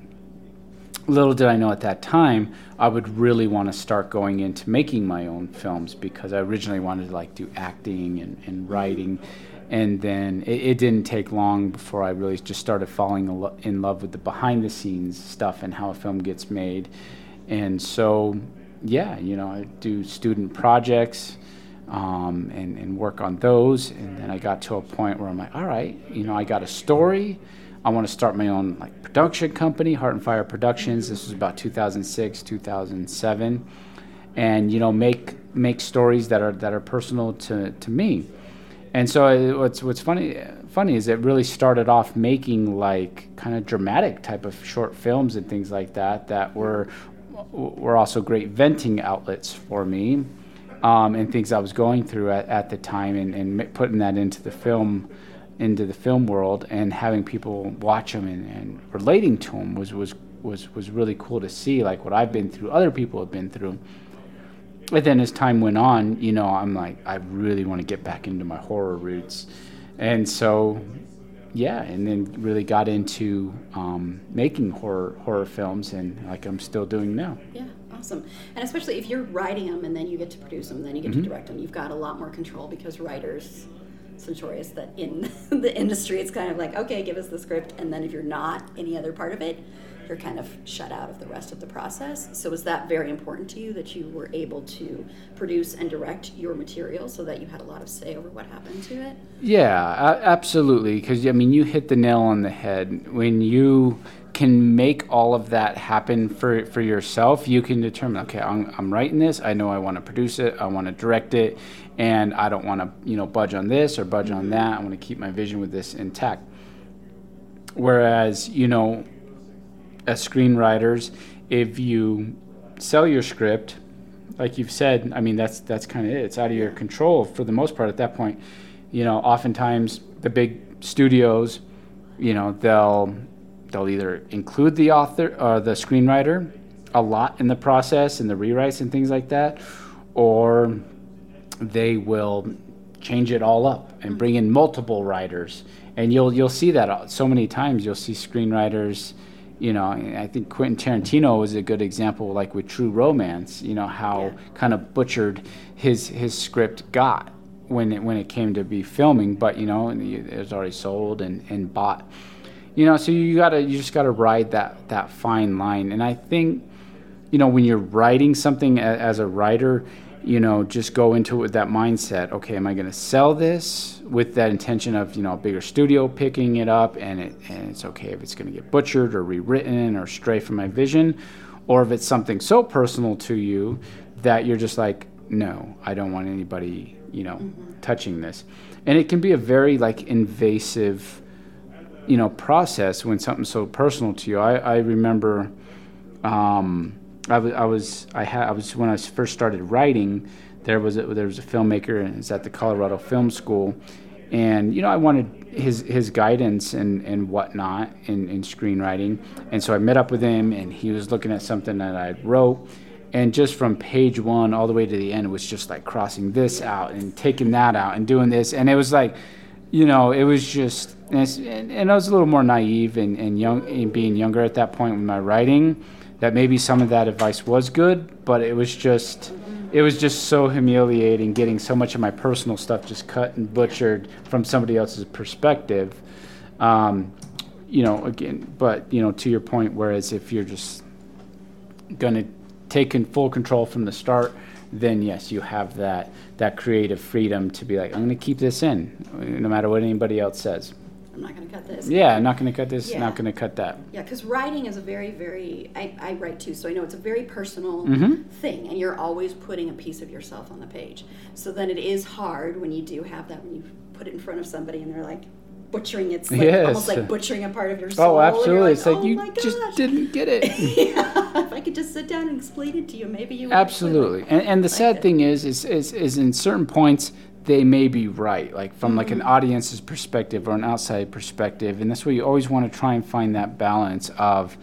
little did I know at that time, I would really want to start going into making my own films, because I originally wanted to like do acting and, and writing, and then it, it didn't take long before I really just started falling in love with the behind the scenes stuff and how a film gets made. And so, yeah, you know, I do student projects um, and, and work on those, and then I got to a point where I'm like, all right, you know, I got a story. I want to start my own like production company, Heart and Fire Productions. This was about two thousand six, two thousand seven, and you know, make make stories that are that are personal to, to me. And so it, what's what's funny funny is it really started off making like kind of dramatic type of short films and things like that that were were also great venting outlets for me, um, and things I was going through at, at the time, and, and putting that into the film. into the film world and having people watch them and, and relating to them was, was, was, was really cool to see, like what I've been through, other people have been through. But then as time went on, you know, I'm like, I really want to get back into my horror roots. And so, yeah, and then really got into um, making horror horror films, and like I'm still doing now. Yeah. Awesome. And especially if you're writing them and then you get to produce them, then you get mm-hmm. to direct them, you've got a lot more control, because writers... It's notorious that in the industry it's kind of like, okay, give us the script, and then if you're not any other part of it, you're kind of shut out of the rest of the process. So was that very important to you, that you were able to produce and direct your material so that you had a lot of say over what happened to it? Yeah, absolutely, because I mean, you hit the nail on the head. When you can make all of that happen for for yourself, you can determine, okay, I'm, I'm writing this, I know I want to produce it, I want to direct it, and I don't want to, you know, budge on this or budge mm-hmm. on that. I want to keep my vision with this intact. Whereas, you know, as screenwriters, if you sell your script, like you've said, I mean, that's that's kind of it. It's out of your control for the most part at that point. You know, oftentimes the big studios, you know, they'll they'll either include the author or the screenwriter a lot in the process and the rewrites and things like that, or they will change it all up and bring in multiple writers. And you'll you'll see that so many times. You'll see screenwriters, you know, I think Quentin Tarantino was a good example, like with True Romance, you know, how yeah. kind of butchered his his script got when it, when it came to be filming, but, you know, and it was already sold and, and bought. You know, so you gotta you just got to ride that, that fine line. And I think, you know, when you're writing something as, as a writer, you know, just go into it with that mindset. Okay, am I going to sell this with that intention of, you know, a bigger studio picking it up, and it and it's okay if it's going to get butchered or rewritten or stray from my vision, or if it's something so personal to you that you're just like, no, I don't want anybody, you know, mm-hmm. touching this. And it can be a very like invasive, you know, process when something's so personal to you. I, I remember. Um, I was, I was, I had, I was when I first started writing. There was a, there was a filmmaker, and it's at the Colorado Film School, and you know, I wanted his his guidance and, and whatnot in, in screenwriting, and so I met up with him, and he was looking at something that I wrote, and just from page one all the way to the end, it was just like crossing this out and taking that out and doing this, and it was like, you know, it was just, and, and I was a little more naive and and young, and being younger at that point with my writing. that maybe some of that advice was good, but it was just it was just so humiliating getting so much of my personal stuff just cut and butchered from somebody else's perspective. Um, you know, again, but, you know, to your point, whereas if you're just going to take in full control from the start, then yes, you have that that creative freedom to be like, I'm going to keep this in, no matter what anybody else says. I'm not going to cut this. Yeah, I'm not going to cut this, yeah. Not going to cut that. Yeah, because writing is a very, very, I, I write too, so I know it's a very personal mm-hmm. thing, and you're always putting a piece of yourself on the page. So then it is hard when you do have that, when you put it in front of somebody and they're like, butchering it's like, yes. almost like butchering a part of your soul. Oh, absolutely! Like, it's like oh you just didn't get it. Yeah, if I could just sit down and explain it to you, maybe you would. Absolutely, and and the like sad it. thing is, is, is, is in certain points they may be right, like from mm-hmm. like an audience's perspective or an outside perspective, and that's where you always want to try and find that balance of,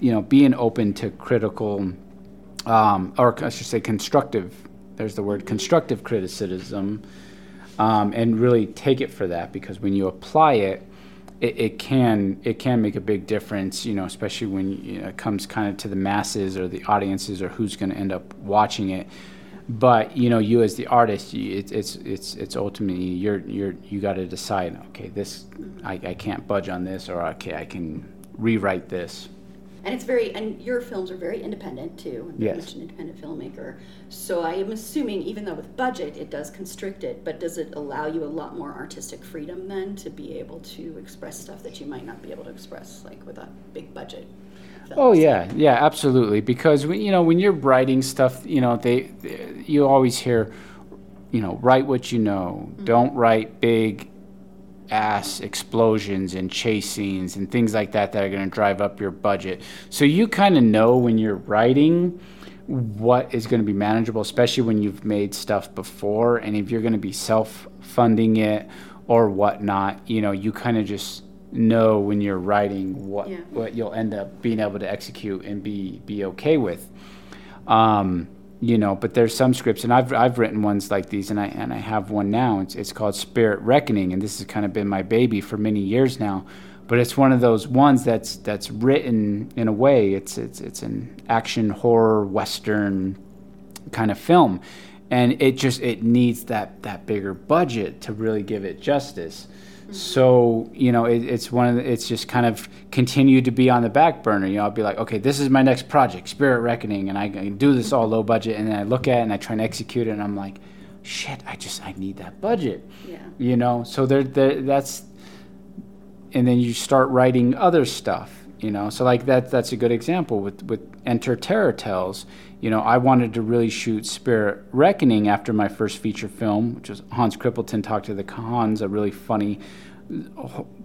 you know, being open to critical, um, or I should say constructive. There's the word constructive criticism. Um, and really take it for that, because when you apply it, it, it can it can make a big difference, you know, especially when you know, it comes kind of to the masses or the audiences or who's going to end up watching it. But you know, you as the artist, it's it's it's it's ultimately you're you're you got to decide. Okay, this I, I can't budge on this, or okay, I can rewrite this. And it's very, and your films are very independent too. Yes. You're much an independent filmmaker. So I am assuming, even though with budget it does constrict it, but does it allow you a lot more artistic freedom then to be able to express stuff that you might not be able to express, like with a big budget? Film. Oh yeah, yeah, absolutely. Because when, you know when you're writing stuff, you know they, they you always hear, you know, write what you know. Mm-hmm. Don't write big ass explosions and chase scenes and things like that that are going to drive up your budget. So you kind of know when you're writing what is going to be manageable, especially when you've made stuff before, and if you're going to be self-funding it or whatnot, you know, you kind of just know when you're writing what yeah. what you'll end up being able to execute and be be okay with. Um, you know, but there's some scripts, and I've I've written ones like these, and I and I have one now. It's it's called Spirit Reckoning, and this has kind of been my baby for many years now. But it's one of those ones that's that's written in a way. It's it's it's an action horror western kind of film, and it just it needs that that bigger budget to really give it justice. Mm-hmm. So you know, it, it's one of the, it's just kind of continued to be on the back burner. You know, I'll be like, okay, this is my next project, Spirit Reckoning, and I, I do this all low budget, and then I look at it and I try and execute it, and I'm like, shit, I just I need that budget. Yeah. You know, so there there that's, and then you start writing other stuff. You know, so like that that's a good example with with Enter Terror Tales. You know, I wanted to really shoot Spirit Reckoning after my first feature film, which was Hans Crippleton Talked to the Cons, a really funny,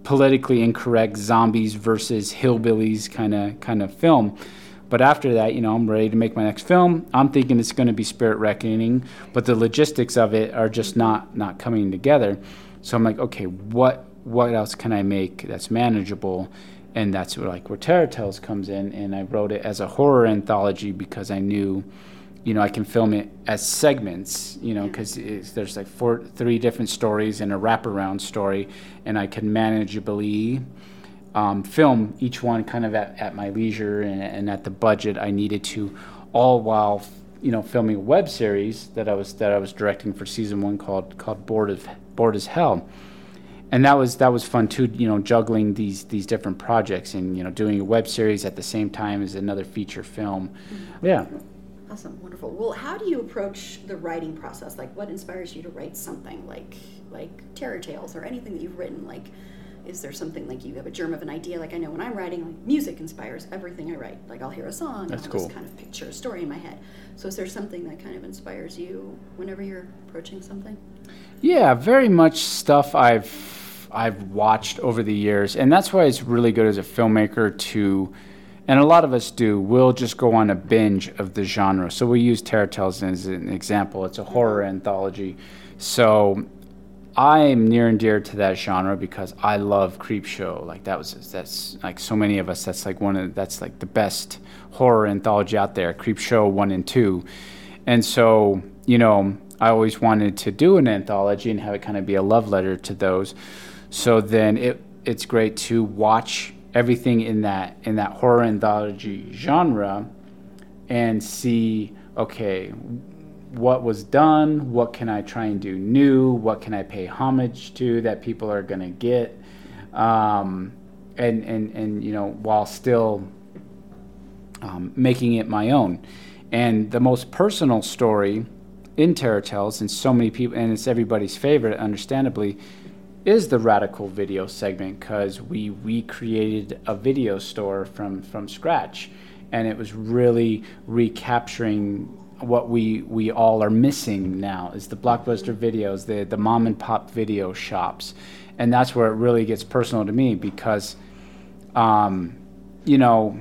politically incorrect zombies versus hillbillies kind of kind of film. But after that, you know, I'm ready to make my next film. I'm thinking it's going to be Spirit Reckoning, but the logistics of it are just not not coming together. So I'm like, okay, what what else can I make that's manageable? And that's where, like, where Terror Tales comes in, and I wrote it as a horror anthology because I knew, you know, I can film it as segments, you know, because there's like four, three different stories and a wraparound story, and I can manageably um, film each one kind of at, at my leisure and, and at the budget I needed to, all while, you know, filming a web series that I was that I was directing for season one called called Bored of Bored as Hell. And that was that was fun too, you know, juggling these these different projects and, you know, doing a web series at the same time as another feature film. Mm-hmm. Yeah. Awesome, wonderful. Well, how do you approach the writing process? Like, what inspires you to write something like like Terror Tales or anything that you've written? Like, is there something like you have a germ of an idea? Like, I know when I'm writing, like, music inspires everything I write. Like, I'll hear a song, That's and I'll cool. just kind of picture a story in my head. So is there something that kind of inspires you whenever you're approaching something? Yeah, very much stuff I've I've watched over the years, and that's why it's really good as a filmmaker to, and a lot of us do, we'll just go on a binge of the genre. So we use Terror Tales as an example. It's a horror anthology. So I'm near and dear to that genre because I love Creepshow. Like that was, that's like so many of us, that's like one of, that's like the best horror anthology out there, Creepshow one and two. And so, you know, I always wanted to do an anthology and have it kind of be a love letter to those. So then it, it's great to watch everything in that in that horror anthology genre and see, okay, what was done, what can I try and do new, what can I pay homage to that people are going to get, um, and, and, and, you know, while still um, making it my own. And the most personal story in Terror Tales, and so many people, and it's everybody's favorite, understandably, is the Radical Video segment, because we we created a video store from, from scratch, and it was really recapturing what we we all are missing now is the blockbuster videos, the, the mom and pop video shops. And that's where it really gets personal to me, because, um, you know,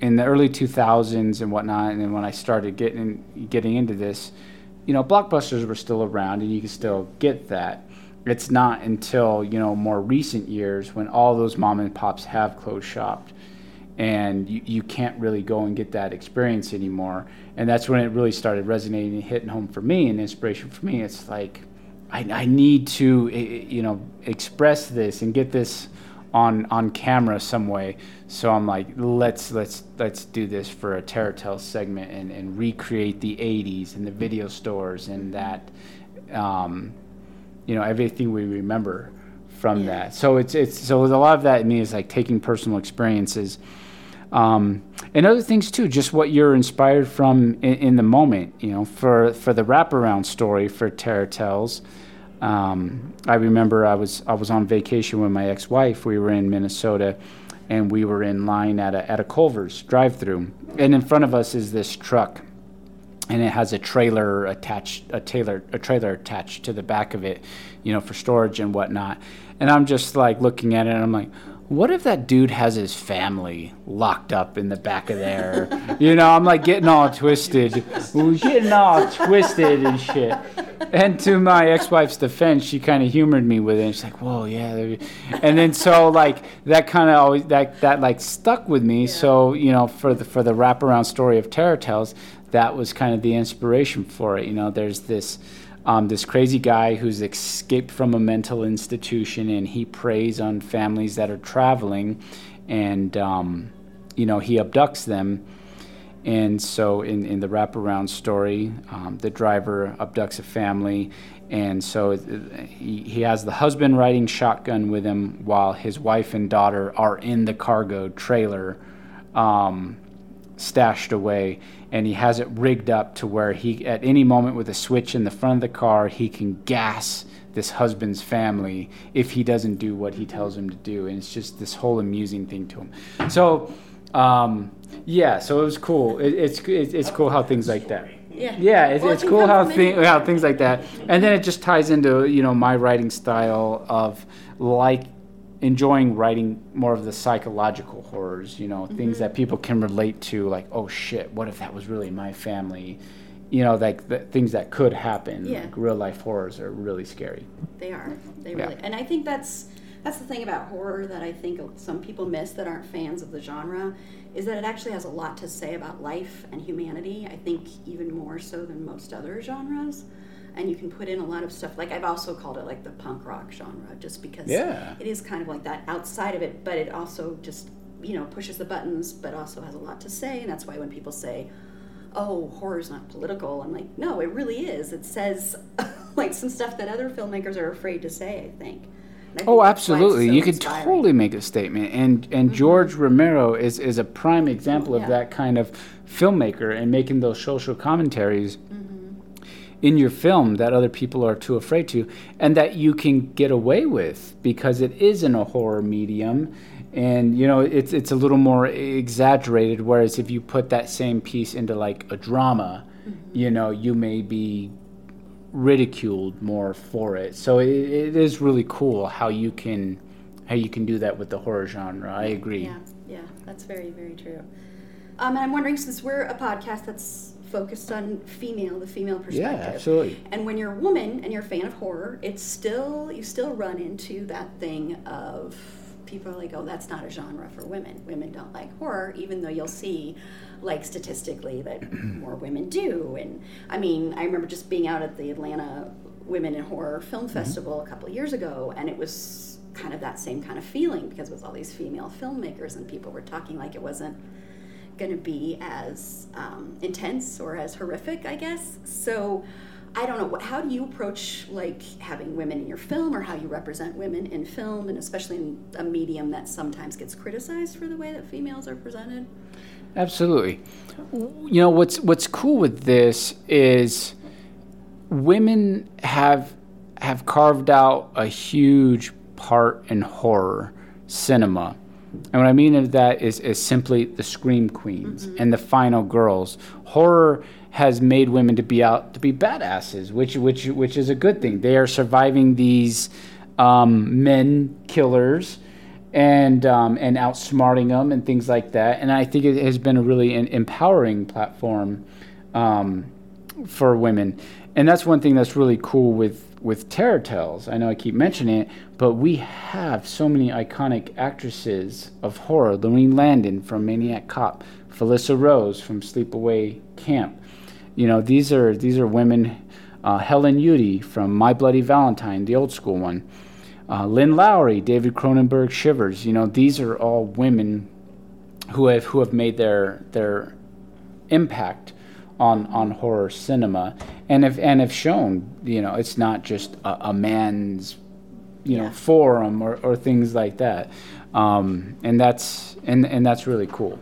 in the early two thousands and whatnot, and then when I started getting getting into this, you know, blockbusters were still around and you could still get that. It's not until, you know, more recent years when all those mom and pops have closed shop, and you, you can't really go and get that experience anymore. And that's when it really started resonating and hitting home for me, and inspiration for me. It's like, I, I need to, you know, express this and get this on on camera some way. So I'm like, let's let's let's do this for a Terror Tales segment, and, and recreate the eighties and the video stores and that. Um, you know, everything we remember from yeah. that. So it's, it's, so a lot of that in me is like taking personal experiences, um, and other things too, just what you're inspired from in, in the moment, you know, for, for the wraparound story for Terror Tales. Um, I remember I was, I was on vacation with my ex-wife. We were in Minnesota, and we were in line at a, at a Culver's drive-through, and in front of us is this truck, and it has a trailer attached, a trailer, a trailer attached to the back of it, you know, for storage and whatnot. And I'm just like looking at it, and I'm like, what if that dude has his family locked up in the back of there? You know, I'm like getting all twisted, getting all twisted and shit. And to my ex-wife's defense, she kind of humored me with it. And she's like, "Whoa, yeah." And then so like that kind of always that that like stuck with me. Yeah. So you know, for the for the wraparound story of Terror Tales, that was kind of the inspiration for it. You know, there's this um, this crazy guy who's escaped from a mental institution, and he preys on families that are traveling, and um, you know, he abducts them. And so in, in the wraparound story, um, the driver abducts a family, and so it, it, he, he has the husband riding shotgun with him while his wife and daughter are in the cargo trailer, um, stashed away, and he has it rigged up to where he, at any moment with a switch in the front of the car, he can gas this husband's family if he doesn't do what he tells him to do. And it's just this whole amusing thing to him. So... Um, yeah, so it was cool. It, it's it, it's cool how things like that. Yeah, yeah, it, well, it's cool how thi- how things like that. And then it just ties into, you know, my writing style of like enjoying writing more of the psychological horrors, you know, mm-hmm. things that people can relate to, like, oh shit, what if that was really my family? You know, like the things that could happen. Yeah. Like real life horrors are really scary. They are. They really. Yeah. And I think that's. That's the thing about horror that I think some people miss that aren't fans of the genre, is that it actually has a lot to say about life and humanity, I think even more so than most other genres. And you can put in a lot of stuff. Like I've also called it like the punk rock genre, just because yeah. it is kind of like that outside of it, but it also just, you know, pushes the buttons, but also has a lot to say. And that's why when people say, oh, horror's not political, I'm like, no, it really is. It says like some stuff that other filmmakers are afraid to say, I think. Oh, absolutely. So you could totally make a statement. And and mm-hmm. George Romero is, is a prime example oh, yeah. of that kind of filmmaker, and making those social commentaries mm-hmm. in your film that other people are too afraid to, and that you can get away with because it is in a horror medium. And, you know, it's it's a little more exaggerated, whereas if you put that same piece into, like, a drama, mm-hmm. you know, you may be... ridiculed more for it. So it, it is really cool how you can how you can do that with the horror genre. I agree. Yeah, yeah, that's very, very true. Um, and I'm wondering, since we're a podcast that's focused on female, the female perspective. Yeah, absolutely. And when you're a woman and you're a fan of horror, it's still you still run into that thing of people are like, oh, that's not a genre for women. Women don't like horror, even though you'll see, like, statistically that more women do. And, I mean, I remember just being out at the Atlanta Women in Horror Film Festival mm-hmm. a couple of years ago, and it was kind of that same kind of feeling, because with all these female filmmakers and people were talking like it wasn't going to be as um, intense or as horrific, I guess. So I don't know, how do you approach like having women in your film, or how you represent women in film, and especially in a medium that sometimes gets criticized for the way that females are presented? Absolutely. You know, what's what's cool with this is women have have carved out a huge part in horror cinema. And what I mean of that is, is simply the scream queens mm-hmm. and the final girls. Horror has made women to be out to be badasses, which which which is a good thing. They are surviving these um, men killers and um, and outsmarting them and things like that. And I think it has been a really an empowering platform um, for women. And that's one thing that's really cool with, with Terror Tales. I know I keep mentioning it, but we have so many iconic actresses of horror. Lorraine Landon from Maniac Cop, Felissa Rose from Sleepaway Camp. You know, these are these are women. Uh, Helen Udy from My Bloody Valentine, the old school one. Uh, Lynn Lowry, David Cronenberg, Shivers. You know, these are all women who have who have made their their impact on on horror cinema, and if and have shown, you know, it's not just a, a man's, you know, yeah. forum or, or things like that, um, and that's and and that's really cool.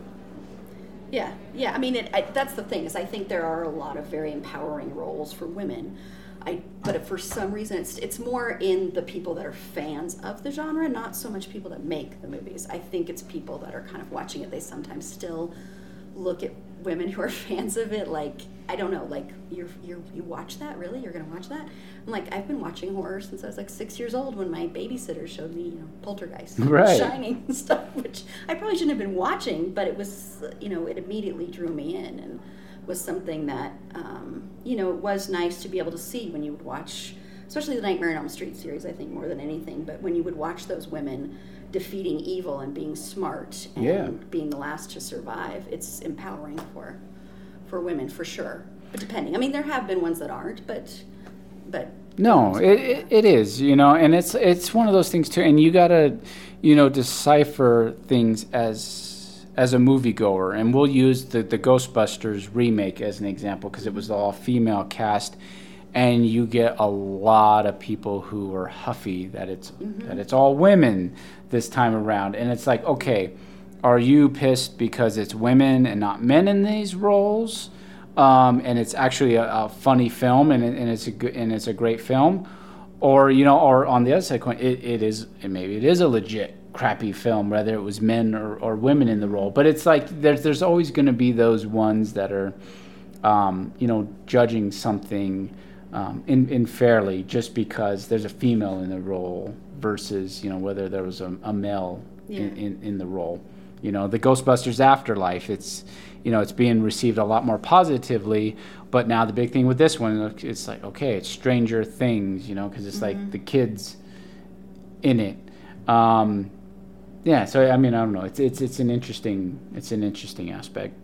Yeah, yeah. I mean, it, I, that's the thing is, I think there are a lot of very empowering roles for women. I but if for some reason it's it's more in the people that are fans of the genre, not so much people that make the movies. I think it's people that are kind of watching it. They sometimes still look at women who are fans of it, like, I don't know, like, you're, you're, you watch that? Really? You're going to watch that? I'm like, I've been watching horror since I was, like, six years old when my babysitter showed me, you know, Poltergeist, right. Shining and stuff, which I probably shouldn't have been watching, but it was, you know, it immediately drew me in and was something that, um, you know, it was nice to be able to see when you would watch, especially the Nightmare on Elm Street series, I think, more than anything, but when you would watch those women defeating evil and being smart and yeah. being the last to survive, it's empowering for for women, for sure. But depending, I mean, there have been ones that aren't, but but no, it it, it is, you know, and it's it's one of those things too. And you gotta, you know, decipher things as as a moviegoer. And we'll use the the Ghostbusters remake as an example because it was all female cast. And you get a lot of people who are huffy that it's mm-hmm. that it's all women this time around. And it's like, okay, are you pissed because it's women and not men in these roles? Um, and it's actually a, a funny film, and, and it's a good, and it's a great film, or you know, or on the other side of the coin, it, it is, and maybe it is a legit crappy film, whether it was men or, or women in the role. But it's like there's there's always going to be those ones that are, um, you know, judging something. Um, in, in fairly, just because there's a female in the role versus, you know, whether there was a, a male yeah. in, in, in the role. You know, the Ghostbusters Afterlife, it's, you know, it's being received a lot more positively, but now the big thing with this one, it's like, okay, it's Stranger Things, you know, because it's mm-hmm. like the kids in it. Um, yeah, so, I mean, I don't know. It's, it's, it's an interesting, it's an interesting aspect.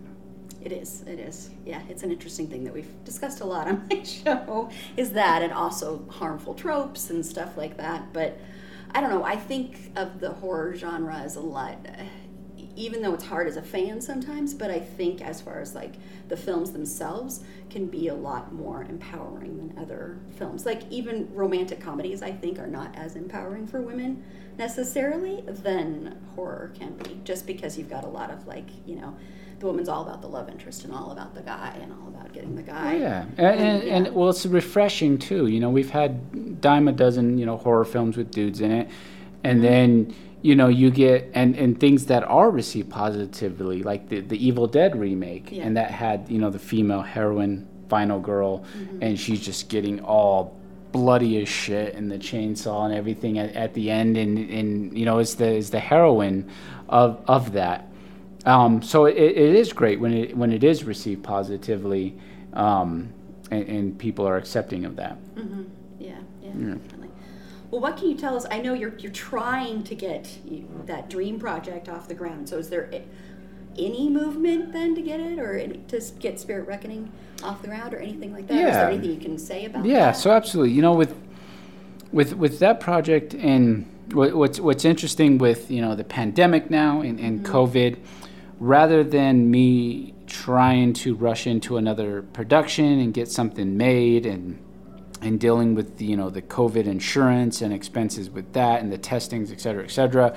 It is, it is. Yeah, it's an interesting thing that we've discussed a lot on my show, is that, and also harmful tropes and stuff like that. But I don't know, I think of the horror genre as a lot, even though it's hard as a fan sometimes, but I think as far as like the films themselves can be a lot more empowering than other films. Like even romantic comedies, I think, are not as empowering for women necessarily than horror can be, just because you've got a lot of like, you know, the woman's all about the love interest and all about the guy and all about getting the guy. Yeah, and, and, yeah. and well, it's refreshing too. You know, we've had dime a dozen, you know, horror films with dudes in it, and mm-hmm. then you know you get and, and things that are received positively, like the the Evil Dead remake, yeah. and that had you know the female heroine, final girl, mm-hmm. and she's just getting all bloody as shit and the chainsaw and everything at, at the end, and and you know is the is the heroine of of that. Um, so it, it is great when it when it is received positively, um, and, and people are accepting of that. Mm-hmm. Yeah, yeah, yeah, definitely. Well, what can you tell us? I know you're you're trying to get you, that dream project off the ground. So is there any movement then to get it, or any, to get Spirit Reckoning off the ground, or anything like that? Yeah. Or is there anything you can say about? Yeah, that? So absolutely. You know, with with with that project and what's what's interesting with, you know, the pandemic now and, and mm-hmm. COVID, rather than me trying to rush into another production and get something made and and dealing with the, you know, the COVID insurance and expenses with that and the testings, et cetera, et cetera,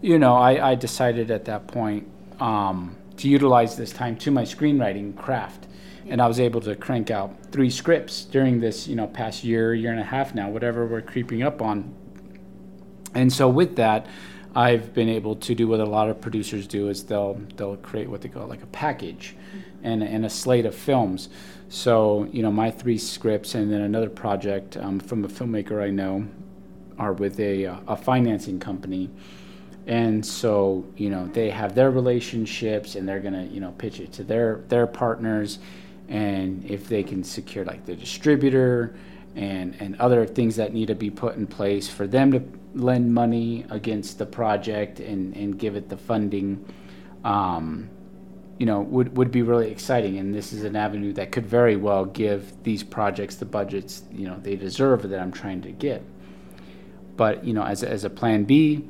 you know, I, I decided at that point um, to utilize this time to my screenwriting craft. And I was able to crank out three scripts during this, you know, past year, year and a half now, whatever we're creeping up on. And so with that, I've been able to do what a lot of producers do is they'll they'll create what they call like a package and, and a slate of films. So, you know, my three scripts and then another project um, from a filmmaker I know are with a a financing company. And so, you know, they have their relationships and they're going to, you know, pitch it to their their partners. And if they can secure like the distributor and, and other things that need to be put in place for them to lend money against the project and, and give it the funding, um, you know, would, would be really exciting. And this is an avenue that could very well give these projects the budgets, you know, they deserve that I'm trying to get. But, you know, as, as a plan B,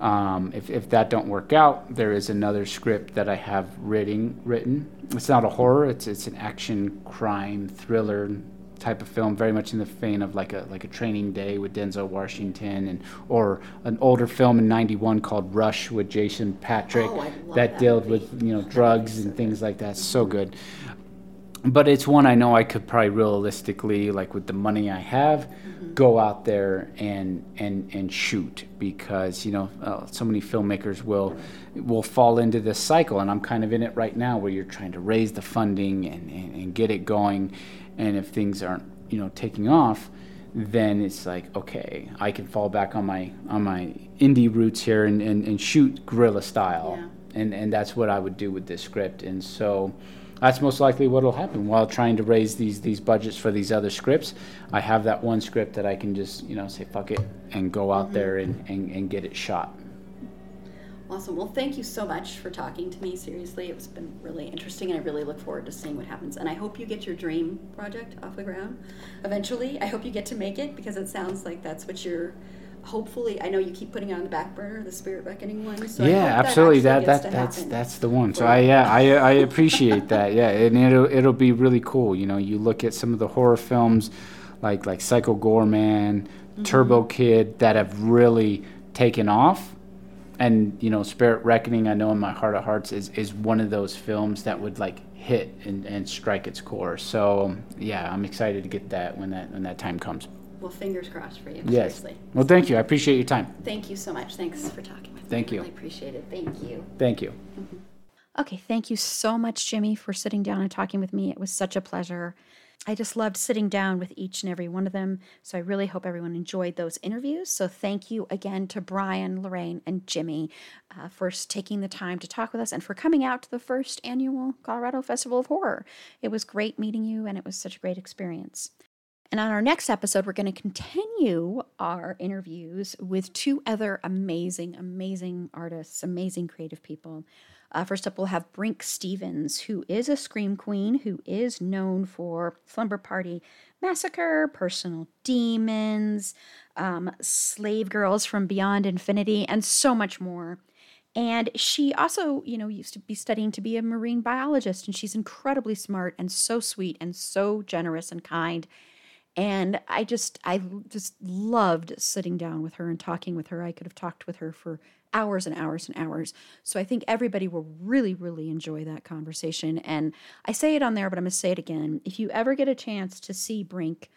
um, if, if that don't work out, there is another script that I have written, written. It's not a horror, it's it's an action, crime, thriller type of film, very much in the vein of like a like a Training Day with Denzel Washington, and or an older film in ninety-one called Rush with Jason Patrick oh, I love that, that dealt movie. With, you know, drugs and things like that. So good. But it's one I know I could probably realistically, like with the money I have, mm-hmm. go out there and and and shoot, because, you know, uh, so many filmmakers will will fall into this cycle, and I'm kind of in it right now where you're trying to raise the funding and, and, and get it going, and if things aren't, you know, taking off, then it's like, okay, I can fall back on my on my indie roots here and, and, and shoot guerrilla style, yeah. and and that's what I would do with this script, and so. That's most likely what will happen while trying to raise these these budgets for these other scripts. I have that one script that I can just, you know, say, fuck it, and go out mm-hmm. there and, and, and get it shot. Awesome. Well, thank you so much for talking to me. Seriously, it's been really interesting, and I really look forward to seeing what happens. And I hope you get your dream project off the ground eventually. I hope you get to make it, because it sounds like that's what you're... Hopefully, I know you keep putting on the back burner, the Spirit Reckoning one. So yeah, I absolutely. That, that, that that's that's the one. So I yeah I I appreciate that. Yeah, and it'll it'll be really cool. You know, you look at some of the horror films, like like Psycho Gorman, mm-hmm. Turbo Kid, that have really taken off, and, you know, Spirit Reckoning, I know in my heart of hearts is is one of those films that would like hit and, and strike its core. So yeah, I'm excited to get that when that when that time comes. Well, fingers crossed for you. Yes. Seriously. Well, thank you. I appreciate your time. Thank you so much. Thanks for talking with me. Thank you. I really appreciate it. Thank you. Thank you. Mm-hmm. Okay. Thank you so much, Jimmy, for sitting down and talking with me. It was such a pleasure. I just loved sitting down with each and every one of them. So I really hope everyone enjoyed those interviews. So thank you again to Brian, Lorraine, and Jimmy uh, for taking the time to talk with us and for coming out to the first annual Colorado Festival of Horror. It was great meeting you, and it was such a great experience. And on our next episode, we're going to continue our interviews with two other amazing, amazing artists, amazing creative people. Uh, first up, we'll have Brink Stevens, who is a scream queen, who is known for Slumber Party Massacre, Personal Demons, um, Slave Girls from Beyond Infinity, and so much more. And she also, you know, used to be studying to be a marine biologist, and she's incredibly smart and so sweet and so generous and kind. And I just I just loved sitting down with her and talking with her. I could have talked with her for hours and hours and hours. So I think everybody will really, really enjoy that conversation. And I say it on there, but I'm going to say it again. If you ever get a chance to see Brink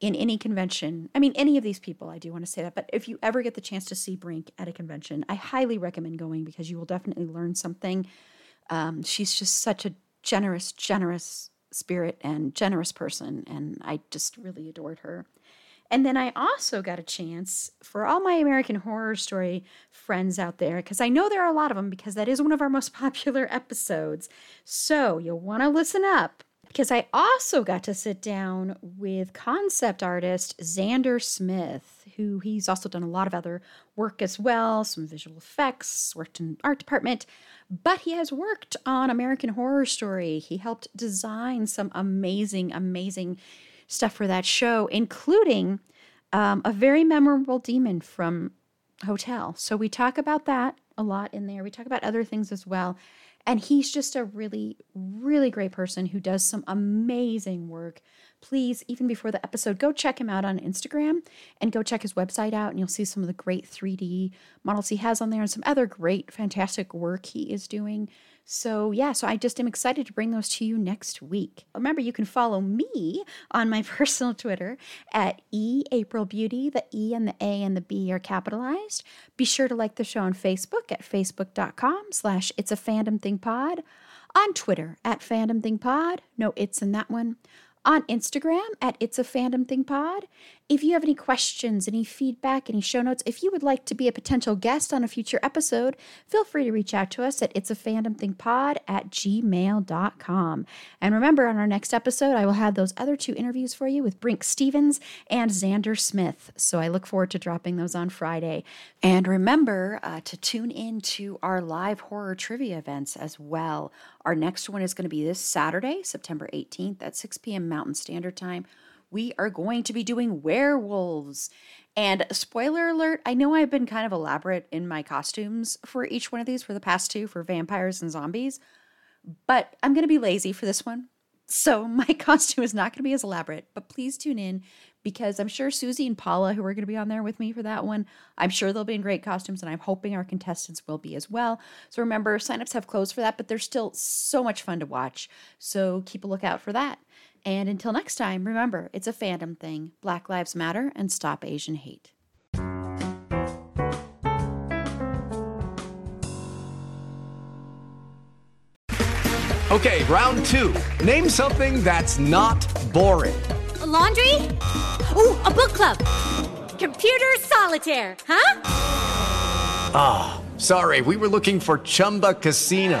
in any convention, I mean, any of these people, I do want to say that, but if you ever get the chance to see Brink at a convention, I highly recommend going, because you will definitely learn something. Um, she's just such a generous, generous spirit and generous person, and I just really adored her. And then I also got a chance, for all my American Horror Story friends out there, because I know there are a lot of them, because that is one of our most popular episodes, so you'll want to listen up, because I also got to sit down with concept artist Xander Smith, who he's also done a lot of other work as well, some visual effects, worked in art department, but he has worked on American Horror Story. He helped design some amazing, amazing stuff for that show, including um, a very memorable demon from hotel. So we talk about that a lot in there. We talk about other things as well. And he's just a really, really great person who does some amazing work. Please, even before the episode, go check him out on Instagram and go check his website out, and you'll see some of the great three D models he has on there and some other great, fantastic work he is doing. So yeah, so I just am excited to bring those to you next week. Remember, you can follow me on my personal Twitter at eAprilBeauty. The E and the A and the B are capitalized. Be sure to like the show on Facebook at facebook.com slash it's a fandom thing pod. On Twitter at fandom thing pod. No it's in that one. On Instagram at It's a Fandom Thing Pod. If you have any questions, any feedback, any show notes, if you would like to be a potential guest on a future episode, feel free to reach out to us at It's a Fandom Thing Pod at gmail dot com. And remember, on our next episode, I will have those other two interviews for you with Brink Stevens and Xander Smith. So I look forward to dropping those on Friday. And remember uh, to tune in to our live horror trivia events as well. Our next one is going to be this Saturday, September eighteenth at six p.m. Mountain Standard Time. We are going to be doing werewolves. And spoiler alert, I know I've been kind of elaborate in my costumes for each one of these for the past two, for vampires and zombies, but I'm going to be lazy for this one. So my costume is not going to be as elaborate, but please tune in because I'm sure Susie and Paula, who are going to be on there with me for that one, I'm sure they'll be in great costumes, and I'm hoping our contestants will be as well. So remember, signups have closed for that, but they're still so much fun to watch. So keep a lookout for that. And until next time, remember, it's a fandom thing. Black Lives Matter and stop Asian hate. Okay, round two. Name something that's not boring. A laundry? Ooh, a book club. Computer solitaire, huh? Ah, oh, sorry, we were looking for Chumba Casino.